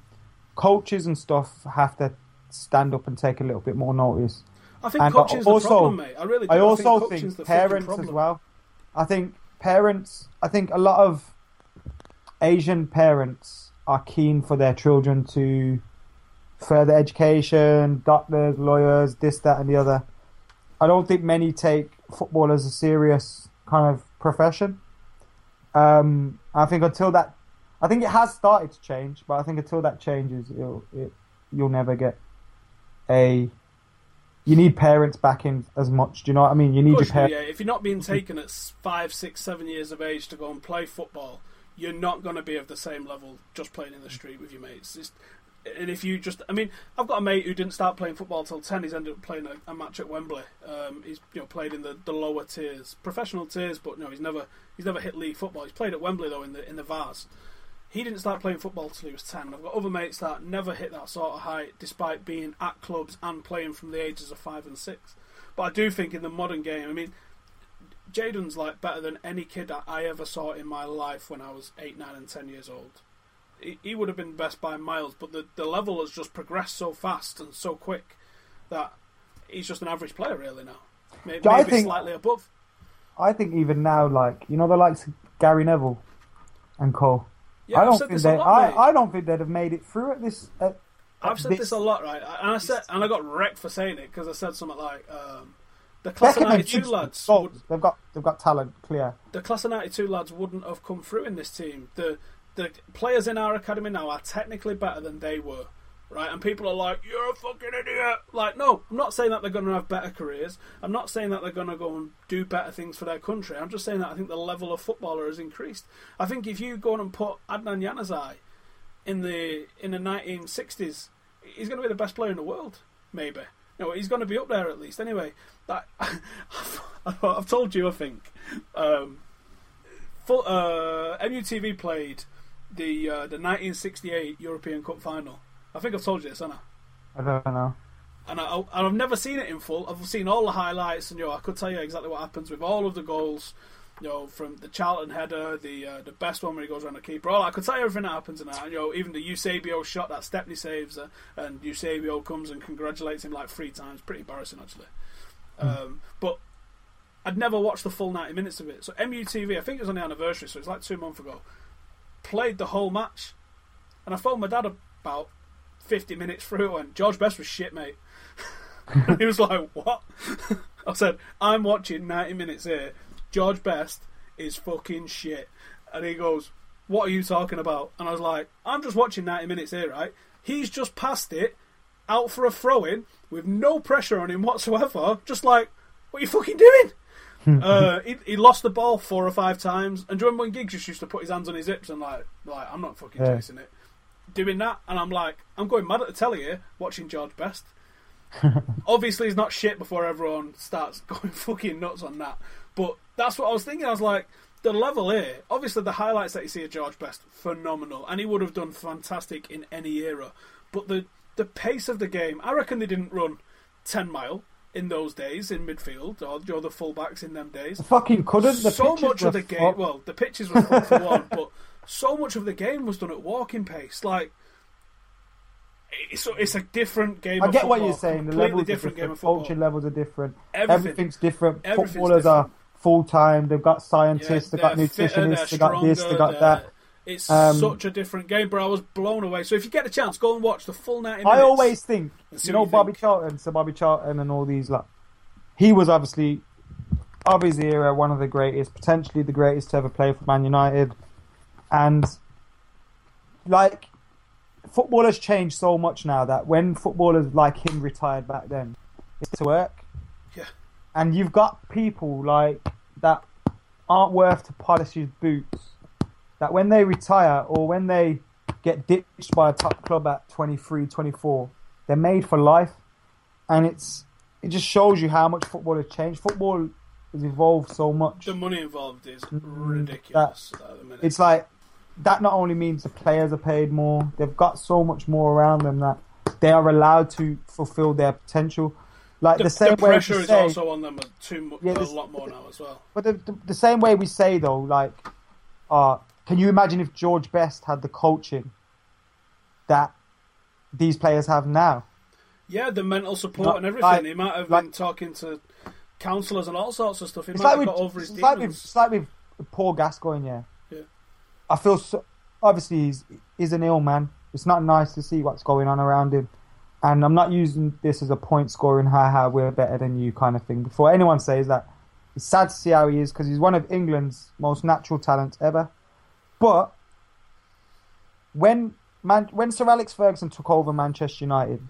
coaches and stuff have to stand up and take a little bit more notice. I think and coaching's also, the problem, mate. I really do. I also I think, think the parents problem. as well. I think parents, I think a lot of Asian parents are keen for their children to further education, doctors, lawyers, this, that and the other. I don't think many take football as a serious kind of profession. Um, I think until that, I think it has started to change, but I think until that changes, it'll, it, you'll never get a... You need parents backing as much, do you know what I mean? You need your parents. Yeah, if you're not being taken at five, six, seven years of age to go and play football, you're not going to be of the same level just playing in the street with your mates. It's, and if you just, I mean, I've got a mate who didn't start playing football till ten. He's ended up playing a, a match at Wembley. Um, he's you know played in the, the lower tiers, professional tiers, but no, he's never he's never hit league football. He's played at Wembley though in the in the Vars. He didn't start playing football till he was ten. I've got other mates that never hit that sort of height despite being at clubs and playing from the ages of five and six. But I do think in the modern game, I mean, Jadon's like better than any kid that I ever saw in my life when I was eight, nine and ten years old. He, he would have been best by miles, but the, the level has just progressed so fast and so quick that he's just an average player really now. Maybe, yeah, maybe think, slightly above. I think even now, like, you know, the likes of Gary Neville and Cole. Yeah, I don't think they. Lot, I, I don't think they'd have made it through at this. At, I've at said this. this a lot, right? And I said, and I got wrecked for saying it because I said something like, um, "The class of ninety-two lads, would, they've got they've got talent, clear. The class of ninety-two lads wouldn't have come through in this team. The the players in our academy now are technically better than they were, right? And people are like, "You're a fucking idiot." Like, no, I'm not saying that they're going to have better careers. I'm not saying that they're going to go and do better things for their country. I'm just saying that I think the level of footballer has increased. I think if you go and put Adnan Januzaj in the in the nineteen sixties, he's going to be the best player in the world, maybe. No, he's going to be up there at least. Anyway, that, I've told you, I think. Um, full, uh, M U T V played the uh, the nineteen sixty-eight European Cup final. I think I've told you this, haven't I? I don't know. And, I, and I've never seen it in full. I've seen all the highlights, and you know, I could tell you exactly what happens with all of the goals. You know, from the Charlton header, the uh, the best one where he goes around the keeper. All I could tell you everything that happens in that. And, you know, even the Eusebio shot that Stepney saves, uh, and Eusebio comes and congratulates him like three times. Pretty embarrassing, actually. Mm. Um, but I'd never watched the full ninety minutes of it. So M U T V, I think it was on the anniversary, so it's like two months ago. Played the whole match, and I phoned my dad about fifty minutes through and George Best was shit, mate. He was like, what? I said, I'm watching ninety minutes here. George Best is fucking shit. And he goes, what are you talking about? And I was like, I'm just watching ninety minutes here, right? He's just passed it out for a throw-in with no pressure on him whatsoever. Just like, what are you fucking doing? uh, he, he lost the ball four or five times. And do you remember when Giggs just used to put his hands on his hips and like, like I'm not fucking yeah. chasing it. Doing that, and I'm like, I'm going mad at the telly here watching George Best. Obviously he's not shit before everyone starts going fucking nuts on that, but that's what I was thinking. I was like, the level here, obviously the highlights that you see of George Best, phenomenal, and he would have done fantastic in any era, but the, the pace of the game, I reckon they didn't run ten mile in those days in midfield, or you know, the fullbacks in them days. I fucking couldn't. The so much of the game, fucked. Well, the pitches were fucked for one, but so much of the game was done at walking pace. Like, it's, it's a different game I of football. I get what you're saying. The levels different, different game of football. Coaching levels are different. Everything. Everything's different. Everything's Footballers different. Are full-time. They've got scientists. Yeah, they've got nutritionists. Fitter, they've stronger, got this. They've got that. It's um, such a different game, bro. I was blown away. So if you get a chance, go and watch the full ninety minutes. I always think, you know, you Bobby think. Charlton, Sir Bobby Charlton and all these, like, he was obviously, of his era, one of the greatest, potentially the greatest to ever play for Man United. And, like, football has changed so much now that when footballers like him retired back then, it's to work. Yeah. And you've got people, like, that aren't worth to Pardew's boots, that when they retire or when they get ditched by a top club at twenty-three, twenty-four, they're made for life. And it's it just shows you how much football has changed. Football has evolved so much. The money involved is ridiculous at the minute. It's like, that not only means the players are paid more, they've got so much more around them that they are allowed to fulfill their potential. Like the, the same the way pressure is say, also on them too much, yeah, a lot more the, now as well. But the, the, the same way we say though, like, uh, can you imagine if George Best had the coaching that these players have now? Yeah, the mental support Not, and everything. Like, he might have like, been talking to counsellors and all sorts of stuff. He might like have with, got over his it's demons. Like with, it's like with Paul Gascoigne, yeah. Yeah. I feel so, obviously he's, he's an ill man. It's not nice to see what's going on around him. And I'm not using this as a point scoring, ha-ha, we're better than you kind of thing. Before anyone says that, it's sad to see how he is because he's one of England's most natural talents ever. But when Man- when Sir Alex Ferguson took over Manchester United,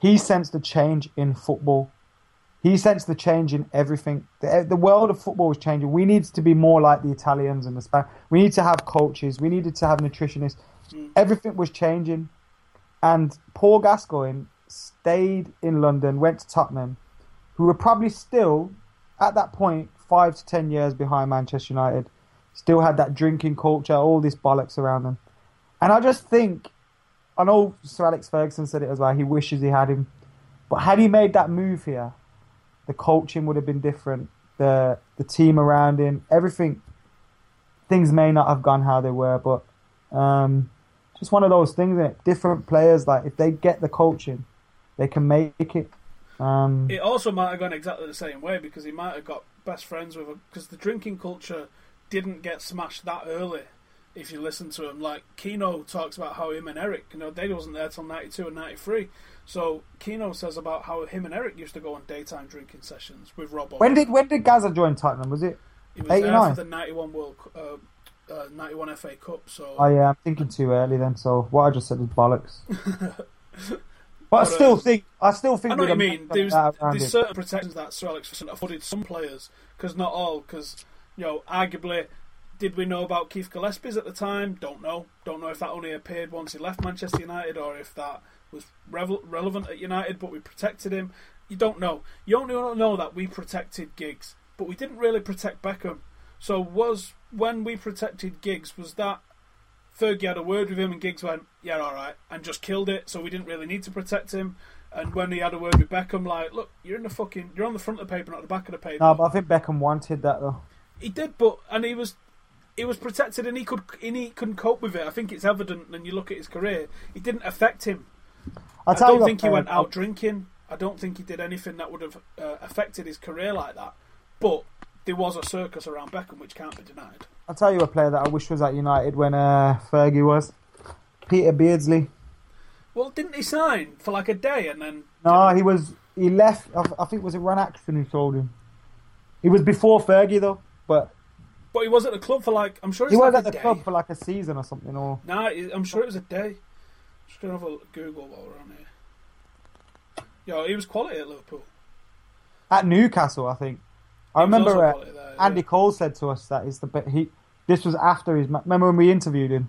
he sensed a change in football. He sensed the change in everything. The, the world of football was changing. We needed to be more like the Italians and the Spanish. We needed to have coaches. We needed to have nutritionists. Mm. Everything was changing. And Paul Gascoigne stayed in London, went to Tottenham, who were probably still, at that point, five to ten years behind Manchester United. Still had that drinking culture, all this bollocks around them. And I just think, I know Sir Alex Ferguson said it as well, he wishes he had him. But had he made that move here, the coaching would have been different. The the team around him, everything, things may not have gone how they were, but um, just one of those things, isn't it? Different players, like if they get the coaching, they can make it. Um, it also might have gone exactly the same way because he might have got best friends with him because the drinking culture didn't get smashed that early. If you listen to him, like Keno talks about how him and Eric, you know, they wasn't there till ninety-two and ninety-three. So Keno says about how him and Eric used to go on daytime drinking sessions with Robbo. When did when did Gaza join Tottenham? Was it eighty-nine? It was the ninety-one World uh, uh, ninety-one F A Cup. So oh yeah, I'm thinking too early then. So what I just said was bollocks. but, but I still um, think I still think. I know what you mean. There's, there's certain protections that Sir Alex afforded some players because not all, because you know, arguably. Did we know about Keith Gillespie's at the time? Don't know. Don't know if that only appeared once he left Manchester United or if that was revel- relevant at United, but we protected him. You don't know. You only know that we protected Giggs, but we didn't really protect Beckham. So was when we protected Giggs, was that Fergie had a word with him and Giggs went, yeah, all right, and just killed it, so we didn't really need to protect him. And when he had a word with Beckham, like, look, you're in the fucking, you're on the front of the paper, not the back of the paper. No, but I think Beckham wanted that, though. He did, but, and he was... He was protected and he could and he couldn't cope with it. I think it's evident when you look at his career. It didn't affect him. I don't think he went out drinking. I don't think he did anything that would have uh, affected his career like that. But there was a circus around Beckham, which can't be denied. I'll tell you a player that I wish was at United when uh, Fergie was. Peter Beardsley. Well, didn't he sign for like a day and then... No, he was. He left. I think it was Ron Atkinson who told him. He was before Fergie though, but... But he was at the club for like, I'm sure it's he was like at the day. club for like a season or something. Or nah, I'm sure it was a day. Just gonna have a Google while we're on here. Yo, he was quality at Liverpool. At Newcastle, I think. I he remember uh, there, Andy yeah. Cole said to us that is the bit he. This was after his. Remember when we interviewed him?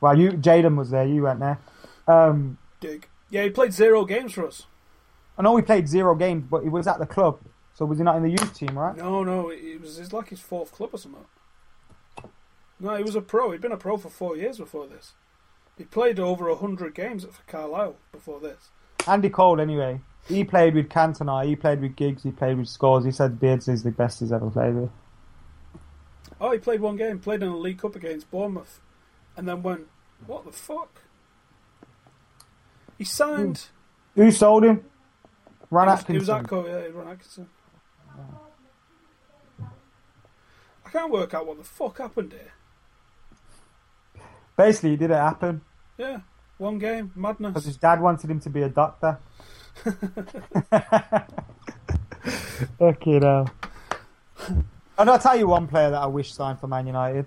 Well, you Jadon was there. You weren't there. Um, Dig. Yeah, he played zero games for us. I know he played zero games, but he was at the club. So was he not in the youth team, right? No, no, it was, it was like his fourth club or something. No, he was a pro. He'd been a pro for four years before this. He played over one hundred games for Carlisle before this. Andy Cole, anyway. He played with Cantona, he played with Giggs, he played with Scholes. He said Beardsley's the best he's ever played with. Oh, he played one game, played in the League Cup against Bournemouth, and then went, what the fuck? He signed... Who, who sold him? Ron Atkinson. He was that Cole, yeah, Ron Atkinson. I can't work out what the fuck happened here. Basically, did it happen? Yeah, one game, madness. Because his dad wanted him to be a doctor. Fucking hell. And I'll tell you one player that I wish signed for Man United.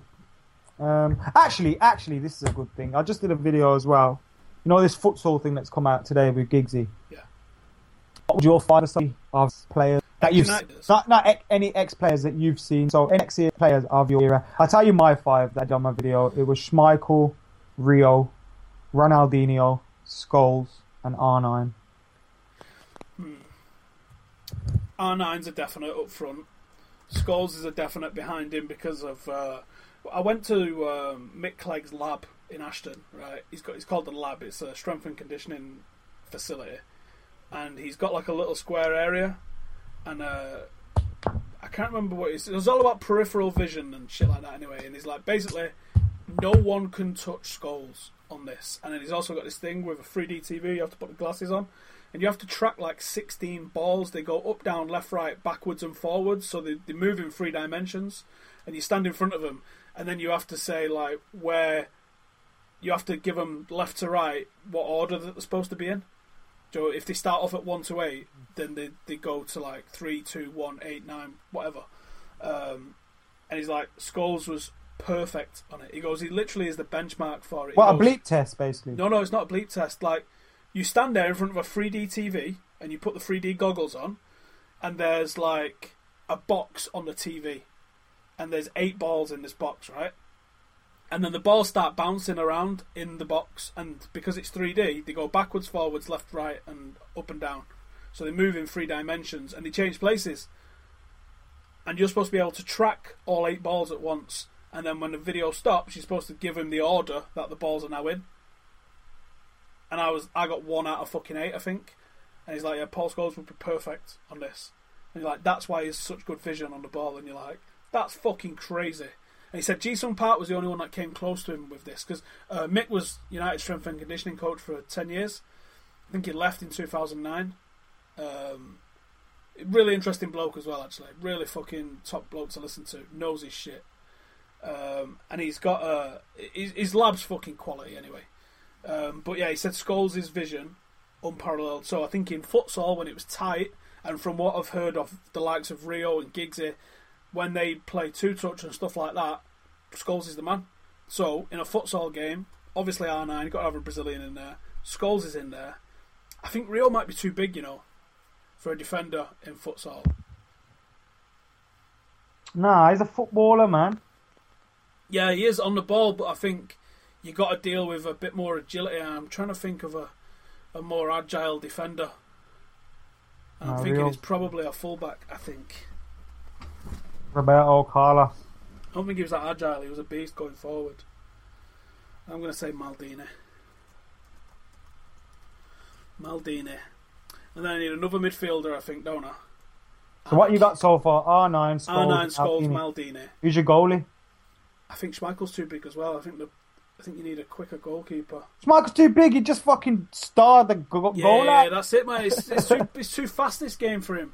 Um, actually, actually, this is a good thing. I just did a video as well. You know this futsal thing that's come out today with Giggsy? Yeah. What would your five of players? That you've not, not any ex-players that you've seen, so any ex-players of your era. I'll tell you my five that I did on my video. It was Schmeichel, Rio, Ronaldinho, Scholes, and R nine. Hmm. R nine's a definite up front. Scholes is a definite behind him because of... Uh, I went to um, Mick Clegg's lab in Ashton, right? He's got, it's called the lab. It's a strength and conditioning facility. and he's got like a little square area, and uh, I can't remember what it is. It was all about peripheral vision and shit like that anyway, and he's like, basically, no one can touch Scholes on this. And then he's also got this thing with a three D T V, you have to put the glasses on, and you have to track like sixteen balls. They go up, down, left, right, backwards and forwards, so they, they move in three dimensions, and you stand in front of them, and then you have to say like where... You have to give them left to right what order that they're supposed to be in. So if they start off at one to eight, then they, they go to like three, two, one, eight, nine, whatever. Um, and he's like, Scholes was perfect on it. He goes, he literally is the benchmark for it. He what goes, a bleep test, basically. No, no, it's not a bleep test. Like, you stand there in front of a three D T V and you put the three D goggles on, and there's like a box on the T V, and there's eight balls in this box, right? And then the balls start bouncing around in the box, and because it's three D, they go backwards, forwards, left, right, and up and down. So they move in three dimensions, and they change places. And you're supposed to be able to track all eight balls at once. And then when the video stops, you're supposed to give him the order that the balls are now in. And I was, I got one out of fucking eight, I think. And he's like, yeah, Paul Scholes would be perfect on this. And you're like, that's why he's such good vision on the ball. And you're like, that's fucking crazy. And he said Jisung Park was the only one that came close to him with this, because uh, Mick was United's strength and conditioning coach for ten years. I think he left in two thousand nine. Um, really interesting bloke as well, actually. Really fucking top bloke to listen to. Knows his shit. Um, and he's got... Uh, his, his lab's fucking quality, anyway. Um, but yeah, he said Scholes' vision, unparalleled. So I think in futsal, when it was tight, and from what I've heard of the likes of Rio and Giggs here, when they play two-touch and stuff like that, Scholes is the man. So, in a futsal game, obviously R nine, you've got to have a Brazilian in there. Scholes is in there. I think Rio might be too big, you know, for a defender in futsal. Nah, he's a footballer, man. Yeah, he is on the ball, but I think you got to deal with a bit more agility. I'm trying to think of a, a more agile defender. And nah, I'm thinking Rio. It's probably a fullback, I think. Roberto Carlos. I don't think he was that agile. He was a beast going forward. I'm going to say Maldini. Maldini. And then I need another midfielder, I think, don't I? So and what you got so far? R nine, Scholes, R nine, Scholes, Maldini. Maldini. Who's your goalie? I think Schmeichel's too big as well. I think the, I think you need a quicker goalkeeper. Schmeichel's too big. He just fucking starred the goal yeah, out. Yeah, that's it, mate. It's, it's, too, it's too fast, this game, for him.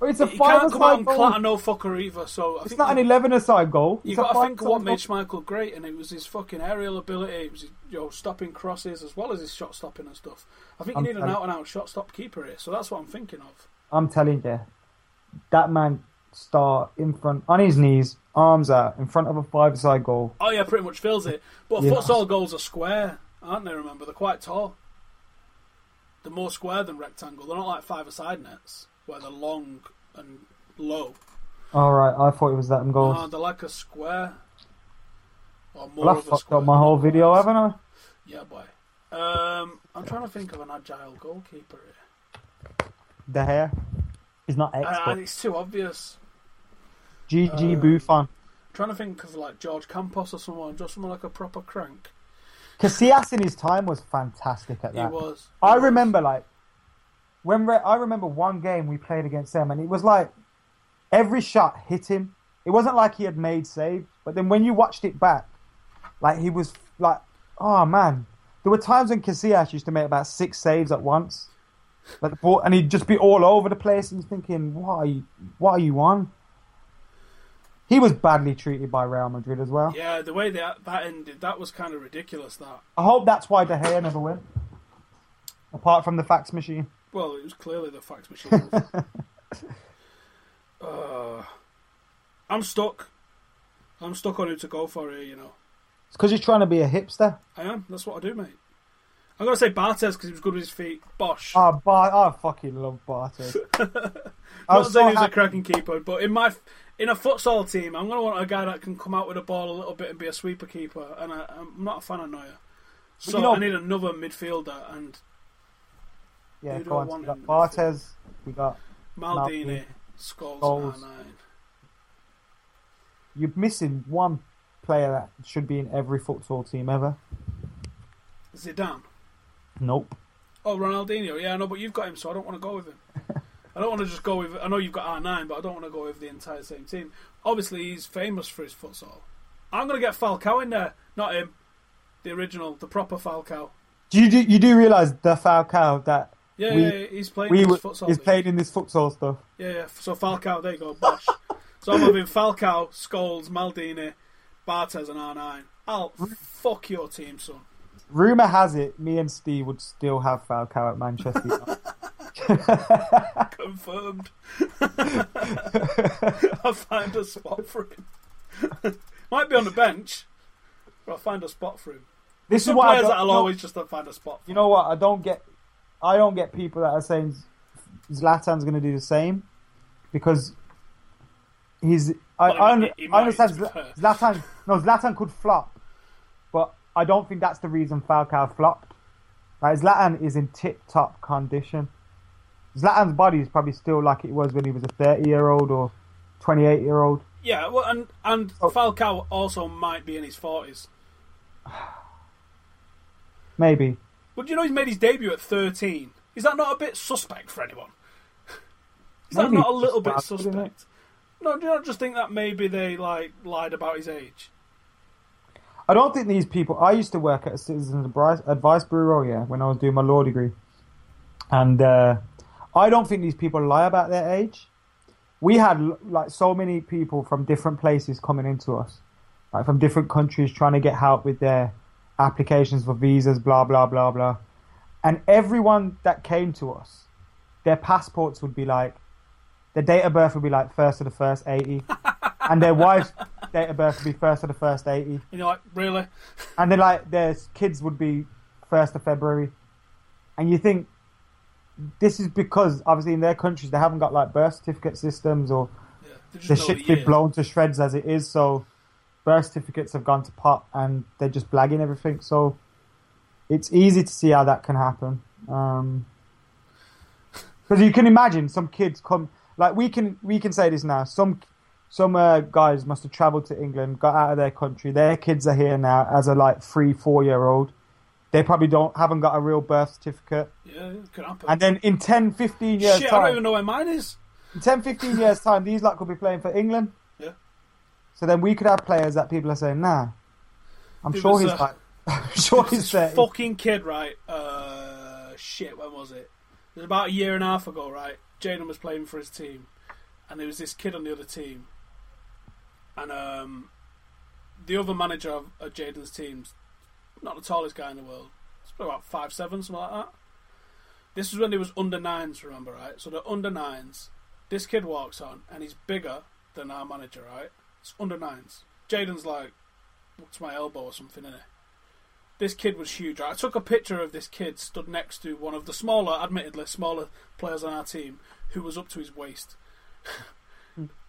It's a he can't come out and clatter no fucker either. So I it's think not an eleven-a-side goal. You've got to think what made Schmeichel great, and it was his fucking aerial ability. It was his, you know, stopping crosses as well as his shot stopping and stuff. I think you I'm need an out-and-out shot stop keeper here. So that's what I'm thinking of. I'm telling you, that man start in front on his knees, arms out in front of a five-a-side goal. Oh yeah, pretty much fills it. But yeah. Futsal goals are square, aren't they? Remember, they're quite tall. They're more square than rectangle. They're not like five-a-side nets, where they're long and low. All right, I thought it was that in goals. No, they're like a square. Or more well, I've of a fucked square up my whole video, haven't I? Yeah, boy. Um, I'm trying to think of an agile goalkeeper here. De Gea. He's not expert. Uh, it's too obvious. G G um, Buffon. I'm trying to think of like George Campos or someone, just someone like a proper crank. Casillas in his time was fantastic at that. He was. He I was. remember like When re- I remember one game we played against them, and it was like every shot hit him. It wasn't like he had made saves, but then when you watched it back, like he was like, oh man. There were times when Casillas used to make about six saves at once, like the ball, and he'd just be all over the place. And you're thinking, what are you, what are you on? He was badly treated by Real Madrid as well. Yeah, the way that that ended, that was kind of ridiculous. That I hope that's why De Gea never went. Apart from the fax machine. Well, it was clearly the fax machine. uh, I'm stuck. I'm stuck on who to go for here, you know. It's because you're trying to be a hipster. I am. That's what I do, mate. I'm going to say Barthez because he was good with his feet. Bosh. Oh, Bar- I fucking love Barthez. I was not saying so he was happy. A cracking keeper, but in my in a futsal team, I'm going to want a guy that can come out with a ball a little bit and be a sweeper keeper, and I, I'm not a fan of Neuer. So you know, I need another midfielder, and... Yeah, go on. We got Barthez, we got Maldini, Maldini Scholes, Scholes. R nine. You're missing one player that should be in every football team ever. Zidane? Nope. Oh, Ronaldinho. Yeah, I know, but you've got him, so I don't want to go with him. I don't want to just go with... I know you've got R nine, but I don't want to go with the entire same team. Obviously, he's famous for his futsal. I'm going to get Falcao in there. Not him. The original, the proper Falcao. Do you do, you do realise the Falcao that... Yeah, we, yeah, he's playing we, in this futsal. He's thing. playing in this futsal stuff. Yeah, yeah. So Falcao, there you go, bosh. So I'm having Falcao, Scholes, Maldini, Barthez and R nine. I'll fuck your team, son. Rumour has it, me and Steve would still have Falcao at Manchester United. Confirmed. I'll find a spot for him. Might be on the bench, but I'll find a spot for him. This Some is what I don't, that I'll no, always just find a spot for. You know what? I don't get I don't get people that are saying Zlatan's going to do the same, because he's... I, well, I, might, I, I understand Zlatan... No, Zlatan could flop, but I don't think that's the reason Falcao flopped. Like, Zlatan is in tip-top condition. Zlatan's body is probably still like it was when he was a thirty-year-old or twenty-eight-year-old. Yeah, well, and, and oh. Falcao also might be in his forties. Maybe. But do you know he's made his debut at thirteen? Is that not a bit suspect for anyone? Is maybe that not a little bit suspect? No, do you not just think that maybe they like lied about his age? I don't think these people... I used to work at a Citizens Advice Bureau, yeah, when I was doing my law degree. And uh, I don't think these people lie about their age. We had like so many people from different places coming into us, like from different countries, trying to get help with their applications for visas, blah, blah, blah, blah. And everyone that came to us, their passports would be like... Their date of birth would be like first of the first eighty. And their wives... date of birth would be first of the first eighty. You know, like, really? And then like their kids would be first of February, and you think this is because obviously in their countries they haven't got like birth certificate systems, or yeah, the shit's been blown to shreds as it is. So birth certificates have gone to pot, and they're just blagging everything. So it's easy to see how that can happen. Um, because you can imagine some kids come like we can we can say this now some. Some uh, guys must have travelled to England, got out of their country. Their kids are here now as a like three, four-year-old. They probably don't haven't got a real birth certificate. Yeah, it could happen. And then in ten, fifteen years' Shit, time... Shit, I don't even know where mine is. In ten, fifteen years' time, these lot could be playing for England. Yeah. So then we could have players that people are saying, nah, I'm it sure was, he's uh, like... I'm sure he's there. This fucking kid, right? Uh, shit, when was it? It was about a year and a half ago, right? Jadon was playing for his team. And there was this kid on the other team. And um, the other manager of, of Jadon's team's not the tallest guy in the world. It's probably about five seven, something like that. This is when he was under nines, remember, right? So they're under nines. This kid walks on, and he's bigger than our manager, right? It's under nines. Jadon's like, what's my elbow or something, innit? This kid was huge. Right? I took a picture of this kid stood next to one of the smaller, admittedly smaller players on our team, who was up to his waist.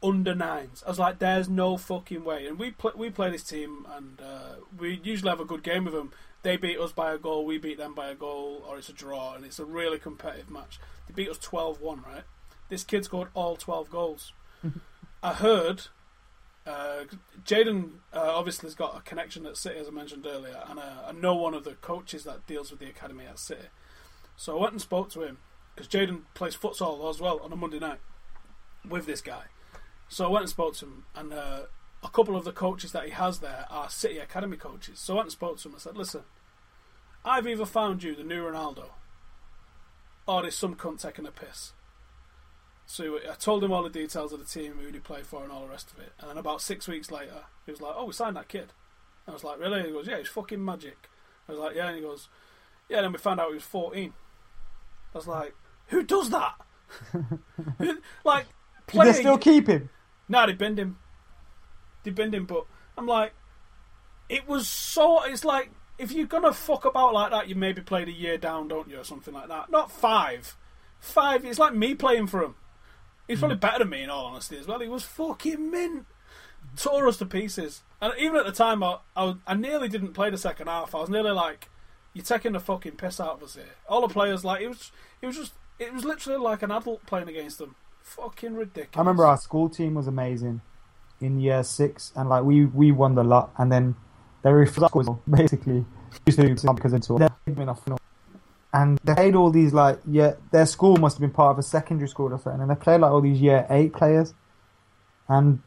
Under nines. I was like, there's no fucking way. And we play, we play this team, and uh, we usually have a good game with them. They beat us by a goal, we beat them by a goal, or it's a draw, and it's a really competitive match. They beat us twelve one, right? This kid scored all twelve goals. I heard uh, Jadon uh, obviously has got a connection at City, as I mentioned earlier, and uh, I know one of the coaches that deals with the academy at City. So I went and spoke to him, because Jadon plays futsal as well on a Monday night with this guy. So I went and spoke to him, and uh, a couple of the coaches that he has there are City Academy coaches. So I went and spoke to him and said, listen, I've either found you the new Ronaldo, or there's some cunt taking a piss. So I told him all the details of the team, who he played for and all the rest of it. And then about six weeks later, he was like, oh, we signed that kid. And I was like, really? He goes, yeah, he's fucking magic. I was like, yeah. And he goes, yeah, and then we found out he was fourteen. I was like, who does that? Like, playing... Did they still keep him? No, they binned him. They binned him, but I'm like, it was so... It's like, if you're going to fuck about like that, you maybe played a year down, don't you, or something like that. Not five. Five, it's like me playing for him. He's probably mm. better than me, in all honesty, as well. He was fucking mint. Tore us to pieces. And even at the time, I, I, I nearly didn't play the second half. I was nearly like, you're taking the fucking piss out of us here. All the players, like, it was, it was just... It was literally like an adult playing against them. Fucking ridiculous. I remember our school team was amazing in year six, and like we, we won the lot, and then they refused basically. Used to do something because they were off. And they played all these, like, yeah, their school must have been part of a secondary school or something. And they played, like, all these year eight players. And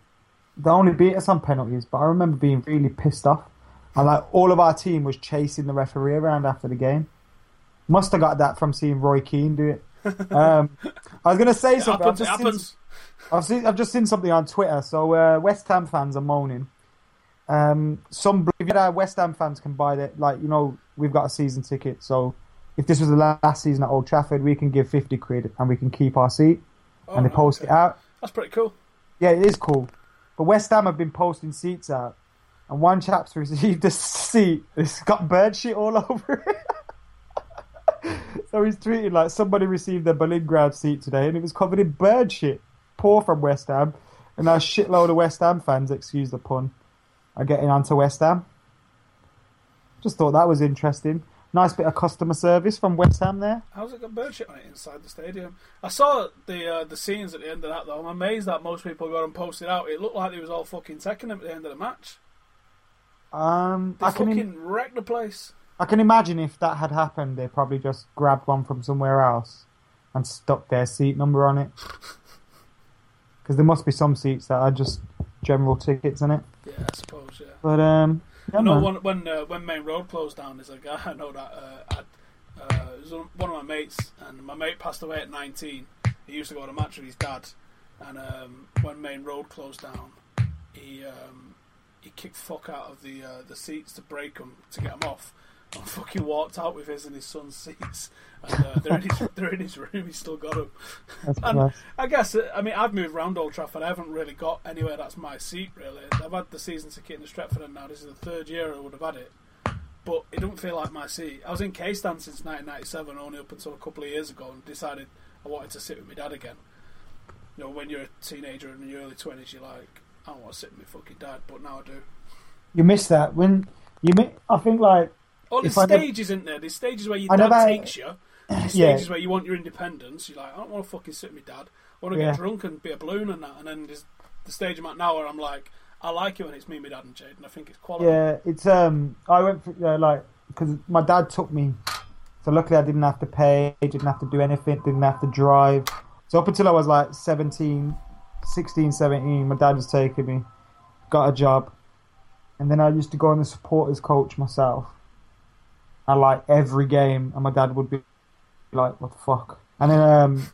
they only beat us on penalties. But I remember being really pissed off. And, like, all of our team was chasing the referee around after the game. Must have got that from seeing Roy Keane do it. Um, I was going to say something. Happens, I've, just happens. Seen, I've, seen, I've just seen something on Twitter. So uh, West Ham fans are moaning. Um, some West Ham fans can buy that. Like, you know, we've got a season ticket, so... If this was the last season at Old Trafford, we can give fifty quid and we can keep our seat. Oh, and they post okay. it out. That's pretty cool. Yeah, it is cool. But West Ham have been posting seats out. And one chap's received a seat. It's got bird shit all over it. So he's tweeting like, somebody received their Bellingrad seat today and it was covered in bird shit. Poor from West Ham. And now a shitload of West Ham fans, excuse the pun, are getting onto West Ham. Just thought that was interesting. Nice bit of customer service from West Ham there. How's it got bird shit on it inside the stadium? I saw the uh, the scenes at the end of that though. I'm amazed that most people got and posted out. It looked like they was all fucking taking them at the end of the match. Um, they I fucking can im- wrecked the place. I can imagine if that had happened, they probably just grabbed one from somewhere else and stuck their seat number on it. Because there must be some seats that are just general tickets in it. Yeah, I suppose. Yeah. But um. Yeah, I know when when, uh, when Main Road closed down, there's a guy I know that uh, I, uh, it was one of my mates, and my mate passed away at nineteen. He used to go to a match with his dad, and um, when Main Road closed down, he um, he kicked fuck out of the uh, the seats to break them to get them off, and fucking walked out with his and his son's seats. And uh, they're in his they're in his room. He's still got them. That's and nice. I guess I mean I've moved around Old Trafford. I haven't really got anywhere that's my seat really. I've had the season ticket in the Stretford and now this is the third year I would have had it, but it don't feel like my seat. I was in K stand since nineteen ninety-seven, only up until a couple of years ago, and decided I wanted to sit with my dad again. You know, when you're a teenager in the early twenties, you're like, I don't want to sit with my fucking dad, but now I do. You miss that when you miss, I think like. Oh, there's stages, isn't there? There's stages where your dad takes you. There's stages yeah. where you want your independence. You're like, I don't want to fucking sit with my dad. I want to yeah. get drunk and be a balloon and that. And then there's the stage I'm at now where I'm like, I like it when it's me, my dad and Jade, and I think it's quality. Yeah, it's, um, I went for, uh, like, because my dad took me. So luckily I didn't have to pay, didn't have to do anything, didn't have to drive. So up until I was like seventeen, sixteen, seventeen, my dad was taking me, got a job. And then I used to go on the supporters coach myself. And like every game, and my dad would be like, "What the fuck?" And then, um,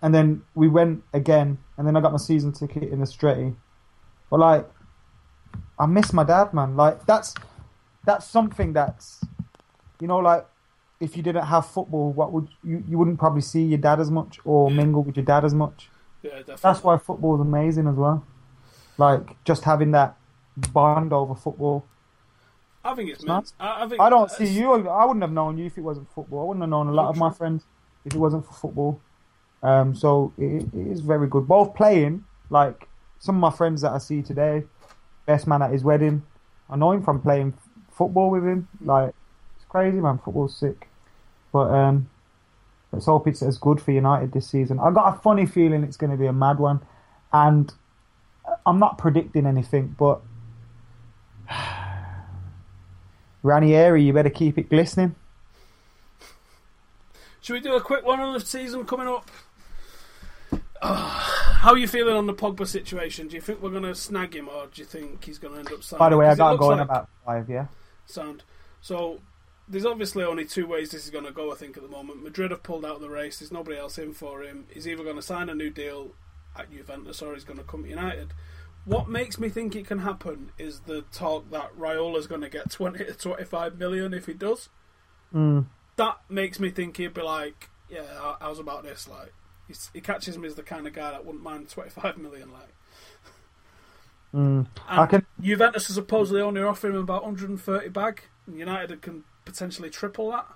and then we went again, and then I got my season ticket in the Stretty. But like, I miss my dad, man. Like that's that's something that's, you know, like if you didn't have football, what would you you wouldn't probably see your dad as much or mingle with your dad as much. Yeah, definitely. That's why football is amazing as well. Like just having that bond over football. I think it's nice. I, I, think I don't see you. I wouldn't have known you if it wasn't football. I wouldn't have known a lot of my friends if it wasn't for football. Um, so it, it is very good. Both playing, like some of my friends that I see today, best man at his wedding, I know him from playing football with him. Like it's crazy, man. Football's sick. But um, let's hope it's as good for United this season. I've got a funny feeling it's going to be a mad one. And I'm not predicting anything, but... Ranieri, you better keep it glistening. Should we do a quick one on the season coming up? Oh, how are you feeling on the Pogba situation? Do you think we're going to snag him, or do you think he's going to end up signing? By the way, I got going like about five, yeah. Sound. So there's obviously only two ways this is going to go, I think, at the moment. Madrid have pulled out of the race. There's nobody else in for him. He's either going to sign a new deal at Juventus or he's going to come to United. What makes me think it can happen is the talk that Raiola's going to get twenty to twenty-five million if he does. Mm. That makes me think he'd be like, yeah, I, I was about this. Like, he's, he catches me as the kind of guy that wouldn't mind twenty-five million. Like, mm. I can... Juventus is supposedly only offering him about one hundred thirty bag. And United can potentially triple that.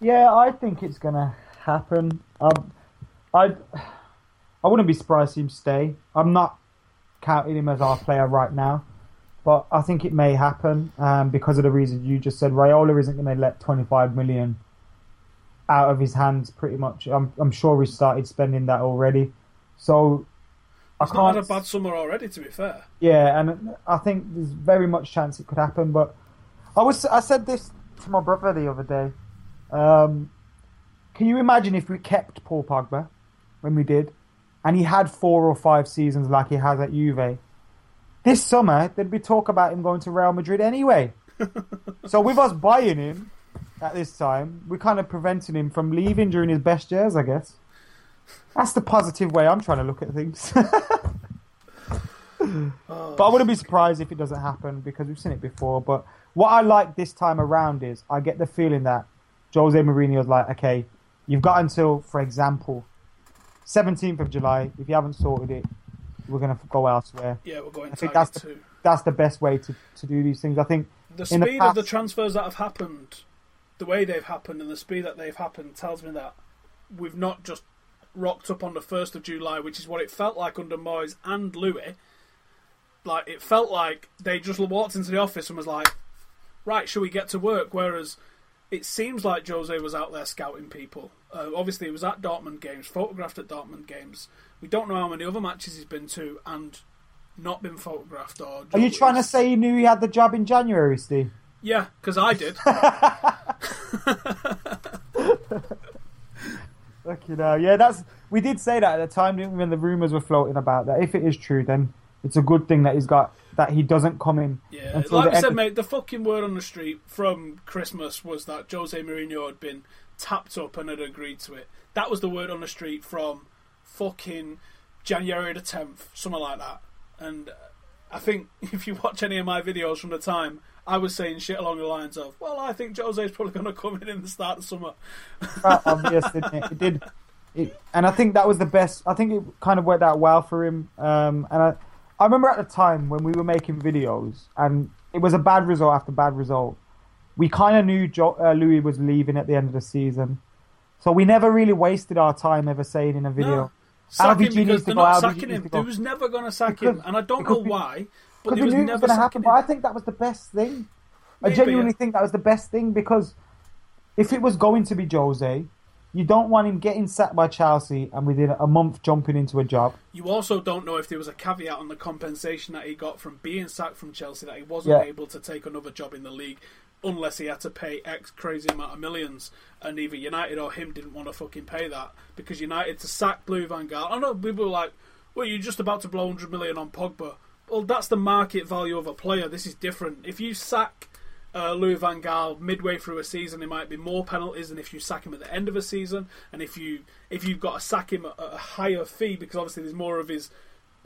Yeah, I think it's going to happen. Um, I I wouldn't be surprised to him stay. I'm not counting him as our player right now, but I think it may happen um, because of the reason you just said. Raiola isn't going to let twenty-five million out of his hands pretty much. I'm, I'm sure he started spending that already, so I he's can't not had a bad summer already, to be fair. Yeah, and I think there's very much chance it could happen. But I was I said this to my brother the other day, Um, can you imagine if we kept Paul Pogba when we did, and he had four or five seasons like he has at Juve? This summer, there'd be talk about him going to Real Madrid anyway. So with us buying him at this time, we're kind of preventing him from leaving during his best years, I guess. That's the positive way I'm trying to look at things. But I wouldn't be surprised if it doesn't happen because we've seen it before. But what I like this time around is I get the feeling that Jose Mourinho's like, okay, you've got until, for example, seventeenth of July. If you haven't sorted it, we're going to go elsewhere. Yeah, we're going to target that's the, that's the best way to, to do these things. I think the speed the past, of the transfers that have happened, the way they've happened and the speed that they've happened tells me that we've not just rocked up on the first of July, which is what it felt like under Moyes and Louis. Like, it felt like they just walked into the office and was like, right, shall we get to work? Whereas it seems like Jose was out there scouting people. Uh, obviously, he was at Dortmund games, photographed at Dortmund games. We don't know how many other matches he's been to and not been photographed. Or Are you trying to say you knew he had the job in January, Steve? Yeah, because I did. Look, you know, yeah, that's we did say that at the time, didn't we, when the rumours were floating about that. If it is true, then it's a good thing that he's got that he doesn't come in. Yeah, like I said, mate, the fucking word on the street from Christmas was that Jose Mourinho had been tapped up and had agreed to it. That was the word on the street from fucking January the tenth, something like that. And I think if you watch any of my videos from the time, I was saying shit along the lines of, well, I think Jose's probably going to come in in the start of summer. Right, obvious, didn't it? It did. It, and I think that was the best. I think it kind of worked out well for him. Um, and I, I remember at the time when we were making videos, and it was a bad result after bad result. We kind of knew jo- uh, Louis was leaving at the end of the season. So we never really wasted our time ever saying in a video. No. Sack him because they're not sacking him. They was never going to sack him. And I don't know why. Because we knew it was going to happen, but I think that was the best thing. Maybe, I genuinely yeah. think that was the best thing because if it was going to be Jose, you don't want him getting sacked by Chelsea and within a month jumping into a job. You also don't know if there was a caveat on the compensation that he got from being sacked from Chelsea that he wasn't yeah. able to take another job in the league unless he had to pay X crazy amount of millions. And either United or him didn't want to fucking pay that because United to sack Blue Van Gaal. I know people were like, well, you're just about to blow one hundred million on Pogba. Well, that's the market value of a player. This is different. If you sack uh, Louis van Gaal midway through a season, there might be more penalties than if you sack him at the end of a season. And if, you, if you've got to sack him at a higher fee, because obviously there's more of his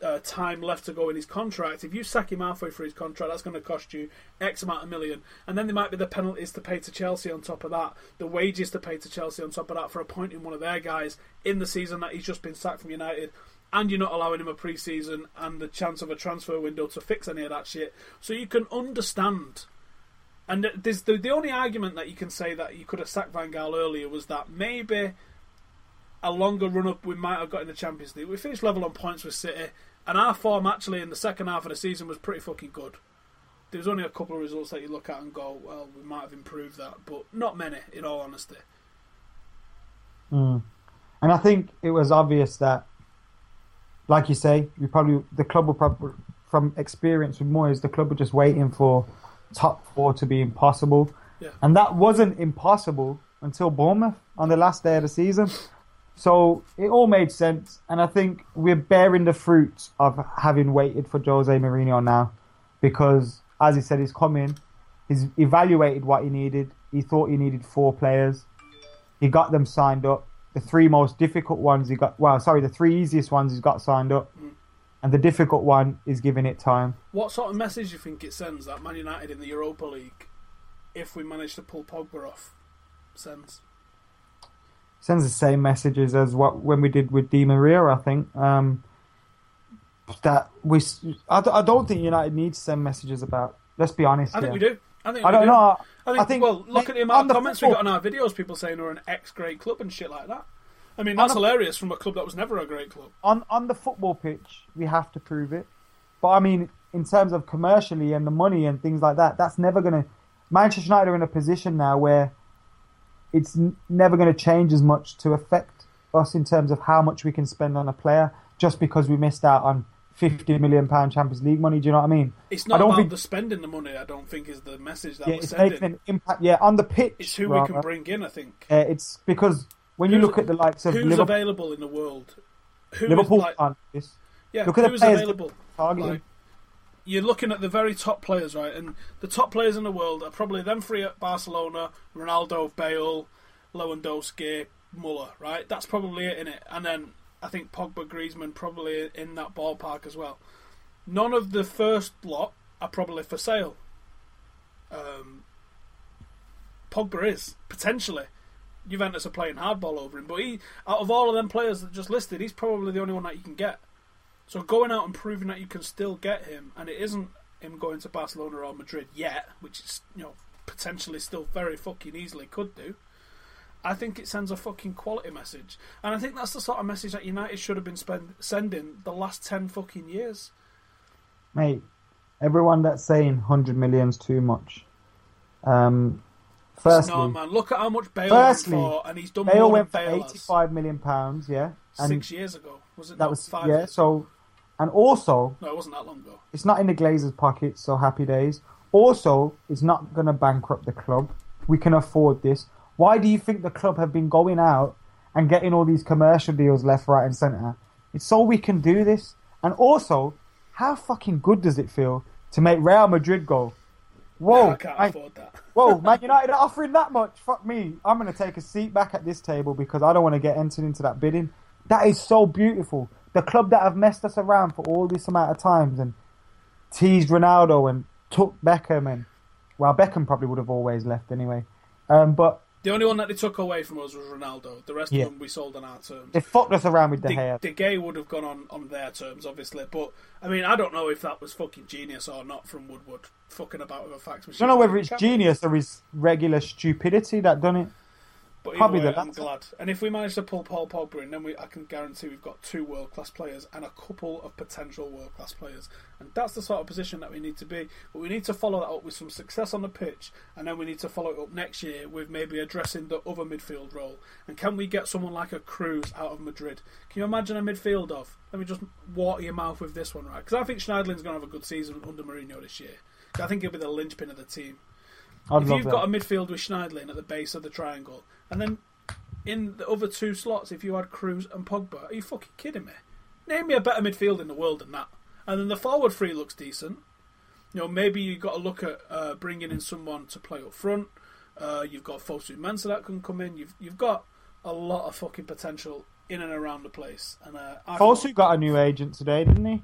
uh, time left to go in his contract, if you sack him halfway through his contract, that's going to cost you X amount of million. And then there might be the penalties to pay to Chelsea on top of that, the wages to pay to Chelsea on top of that for appointing one of their guys in the season that he's just been sacked from United. And you're not allowing him a pre-season and the chance of a transfer window to fix any of that shit. So you can understand. And there's the, the only argument that you can say that you could have sacked Van Gaal earlier was that maybe a longer run-up we might have got in the Champions League. We finished level on points with City. And our form actually in the second half of the season was pretty fucking good. There was only a couple of results that you look at and go, well, we might have improved that. But not many, in all honesty. Mm. And I think it was obvious that, like you say, we probably the club were probably, from experience with Moyes, the club were just waiting for top four to be impossible. Yeah. And that wasn't impossible until Bournemouth on the last day of the season. So it all made sense. And I think we're bearing the fruits of having waited for Jose Mourinho now because, as he said, he's come in, he's evaluated what he needed. He thought he needed four players. He got them signed up. The three most difficult ones he got... Well, sorry, the three easiest ones he's got signed up. Mm. And the difficult one is giving it time. What sort of message do you think it sends that Man United in the Europa League, if we manage to pull Pogba off, sends? Sends the same messages as what when we did with Di Maria, I think. Um, that we... I, I don't think United need to send messages about... Let's be honest I here. think we do. I, think I don't do. know. I think, I think. Well, look at the amount of comments football. we got on our videos. People saying we're an ex-great club and shit like that. I mean, that's the, hilarious from a club that was never a great club. On on the football pitch, we have to prove it. But I mean, in terms of commercially and the money and things like that, that's never going to. Manchester United are in a position now where it's n- never going to change as much to affect us in terms of how much we can spend on a player, just because we missed out on fifty million pounds Champions League money, do you know what I mean? It's not I don't about think... the spending the money, I don't think, is the message that yeah, we're sending. Yeah, it's making an impact, yeah, on the pitch. It's who rather. we can bring in, I think. Uh, it's because when who's, you look at the likes of who's Liverpool... Who's available in the world? Who Liverpool is, like, can't do this. Yeah, look at who's the players available? Like, you're looking at the very top players, right? And the top players in the world are probably them three at Barcelona, Ronaldo, Bale, Lewandowski, Muller, right? That's probably it, innit? And then... I think Pogba, Griezmann probably in that ballpark as well. None of the first lot are probably for sale. Um, Pogba is, potentially. Juventus are playing hardball over him, but he, out of all of them players that just listed, he's probably the only one that you can get. So going out and proving that you can still get him, and it isn't him going to Barcelona or Madrid yet, which is, you know, potentially still very fucking easily could do. I think it sends a fucking quality message. And I think that's the sort of message that United should have been spend- sending the last ten fucking years. Mate, everyone that's saying one hundred million's too much. Um, firstly... No, man, look at how much Bale firstly, went for, and he's done Bale more went than Bale for eighty-five million pounds, yeah. And six years ago, was it? That was five yeah, years so... And also... No, it wasn't that long ago. It's not in the Glazers' pocket, so happy days. Also, it's not going to bankrupt the club. We can afford this. Why do you think the club have been going out and getting all these commercial deals left, right and centre? It's so we can do this. And also, how fucking good does it feel to make Real Madrid go, whoa, no, I can't I, afford that. Whoa, Man United are offering that much? Fuck me. I'm going to take a seat back at this table because I don't want to get entered into that bidding. That is so beautiful. The club that have messed us around for all this amount of times and teased Ronaldo and took Beckham and... Well, Beckham probably would have always left anyway. Um, but... The only one that they took away from us was Ronaldo. The rest yeah. of them we sold on our terms. They fucked us around with De Gea. De Gea would have gone on, on their terms, obviously. But, I mean, I don't know if that was fucking genius or not from Woodward. Fucking about with a fax machine. I don't know whether it's genius or his regular stupidity that done it. But probably way, the I'm glad. And if we manage to pull Paul Pogba in, then we, I can guarantee we've got two world-class players and a couple of potential world-class players. And that's the sort of position that we need to be. But we need to follow that up with some success on the pitch, and then we need to follow it up next year with maybe addressing the other midfield role. And can we get someone like a Cruz out of Madrid? Can you imagine a midfield off? Let me just water your mouth with this one, right? Because I think Schneiderlin's going to have a good season under Mourinho this year. I think he'll be the linchpin of the team. I'd if you've that. got a midfield with Schneiderlin at the base of the triangle, and then in the other two slots, if you had Cruz and Pogba, are you fucking kidding me? Name me a better midfield in the world than that. And then the forward three looks decent. You know, maybe you've got to look at uh, bringing in someone to play up front. Uh, you've got Fosu-Mensah that can come in. You've you've got a lot of fucking potential in and around the place. And uh, Fosu got a new agent today, didn't he?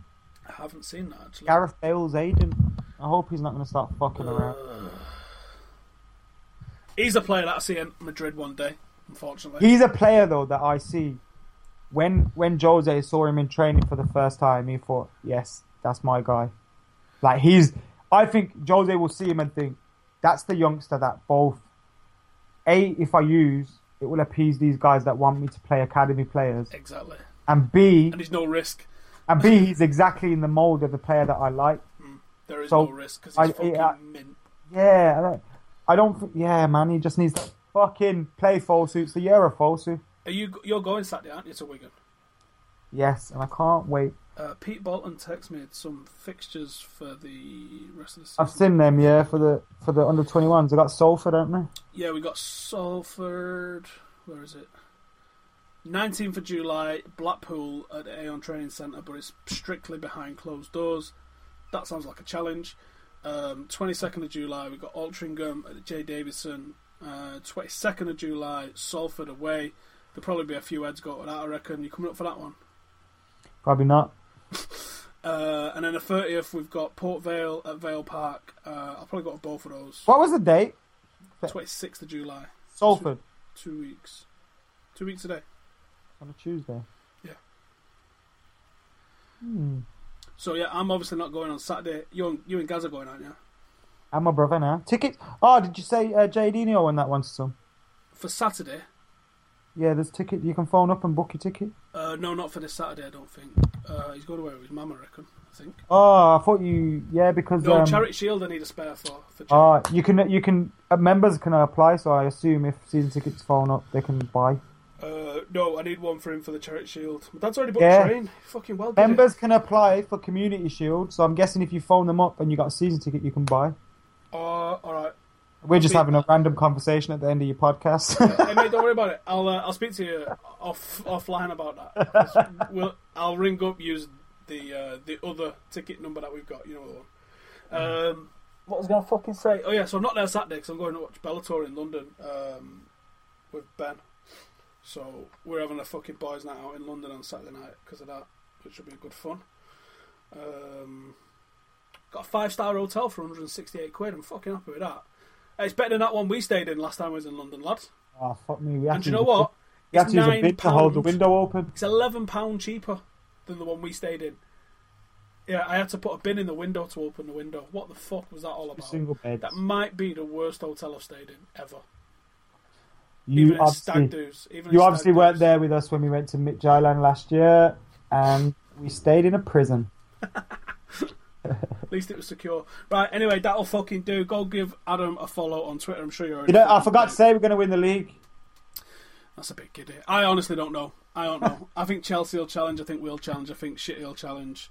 I haven't seen that actually. Gareth Bale's agent. I hope he's not going to start fucking uh... around. He's a player that I see in Madrid one day, unfortunately. He's a player, though, that I see. When when Jose saw him in training for the first time, he thought, yes, that's my guy. Like, he's... I think Jose will see him and think, that's the youngster that both... A, if I use, it will appease these guys that want me to play academy players. Exactly. And B... And he's no risk. And B, he's exactly in the mould of the player that I like. Mm, there is so no risk, because he's I, fucking I, mint. Yeah, I like... I don't think... Yeah, man, he just needs to fucking play Fosu. It's the year of Fosu. Are you, you're going Saturday, aren't you, to Wigan? Yes, and I can't wait. Uh, Pete Bolton texted me some fixtures for the rest of the season. I've seen them, yeah, for the for the under twenty-ones. They got Salford, haven't they? Yeah, we got Salford... Where is it? nineteenth of July, Blackpool at the Aon Training Centre, but it's strictly behind closed doors. That sounds like a challenge. Um, twenty-second of July, we've got Altrincham at J Davison. Uh, twenty-second of July, Salford away. There'll probably be a few heads go to that, I reckon. You coming up for that one? Probably not. uh, and then the thirtieth, we've got Port Vale at Vale Park. Uh, I'll probably go to both of those. What was the date? twenty-sixth of July. Salford. Two, two weeks. Two weeks today. On a Tuesday. Yeah. Hmm. So, yeah, I'm obviously not going on Saturday. You and, you and Gaz are going, aren't you? And my brother now. Tickets? Oh, did you say uh, Jadinho won that one to some? For Saturday? Yeah, there's ticket. You can phone up and book your ticket. Uh, no, not for this Saturday, I don't think. Uh, he's going away with his mum, I reckon, I think. Oh, I thought you... Yeah, because... No, um, Charity Shield I need a spare for. for oh, you can... you can uh, members can apply, so I assume if season tickets phone up, they can buy. Uh, Uh, no, I need one for him for the Charity Shield. My dad's already booked yeah. a train. Fucking well done. Members it. can apply for Community Shield, so I'm guessing if you phone them up and you got a season ticket, you can buy. Uh, alright. We're I'll just having a random conversation at the end of your podcast. Yeah. Hey, mate, don't worry about it. I'll uh, I'll speak to you off offline about that. We'll, I'll ring up, use the uh, the other ticket number that we've got. You know the one. Um, what was I going to fucking say? Oh, yeah, so I'm not there Saturday because I'm going to watch Bellator in London um, with Ben. So we're having a fucking boys' night out in London on Saturday night because of that, which should be good fun. Um, got a five-star hotel for one hundred sixty-eight quid. I'm fucking happy with that. It's better than that one we stayed in last time I was in London, lads. Oh, fuck me. We and do you know what? We it's nine pounds to hold the window open. It's eleven pounds cheaper than the one we stayed in. Yeah, I had to put a bin in the window to open the window. What the fuck was that all about? Single bed. That might be the worst hotel I've stayed in ever. You even obviously, stag do's, even you obviously weren't do's. There with us when we went to Midtjylland last year, and we stayed in a prison. At least it was secure. Right, anyway, that'll fucking do. Go give Adam a follow on Twitter. I'm sure you're already... You know, I forgot to say we're going to win the league. That's a bit giddy. I honestly don't know. I don't know. I think Chelsea will challenge. I think we'll challenge. I think Shitty will challenge.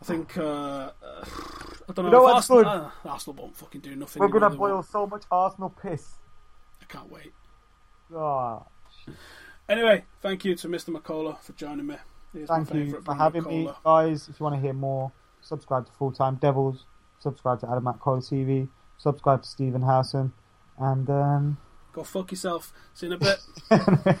I think... Uh, uh, I don't know. You know Arsenal, uh, Arsenal won't fucking do nothing. We're going to boil won't. so much Arsenal piss. I can't wait. Oh, anyway, thank you to Mister McCullough for joining me. Here's thank you for having McCullough. me, guys. If you want to hear more, subscribe to Full Time Devils, subscribe to Adam McCullough T V, subscribe to Stephen Howson, and um... go fuck yourself. See you in a bit.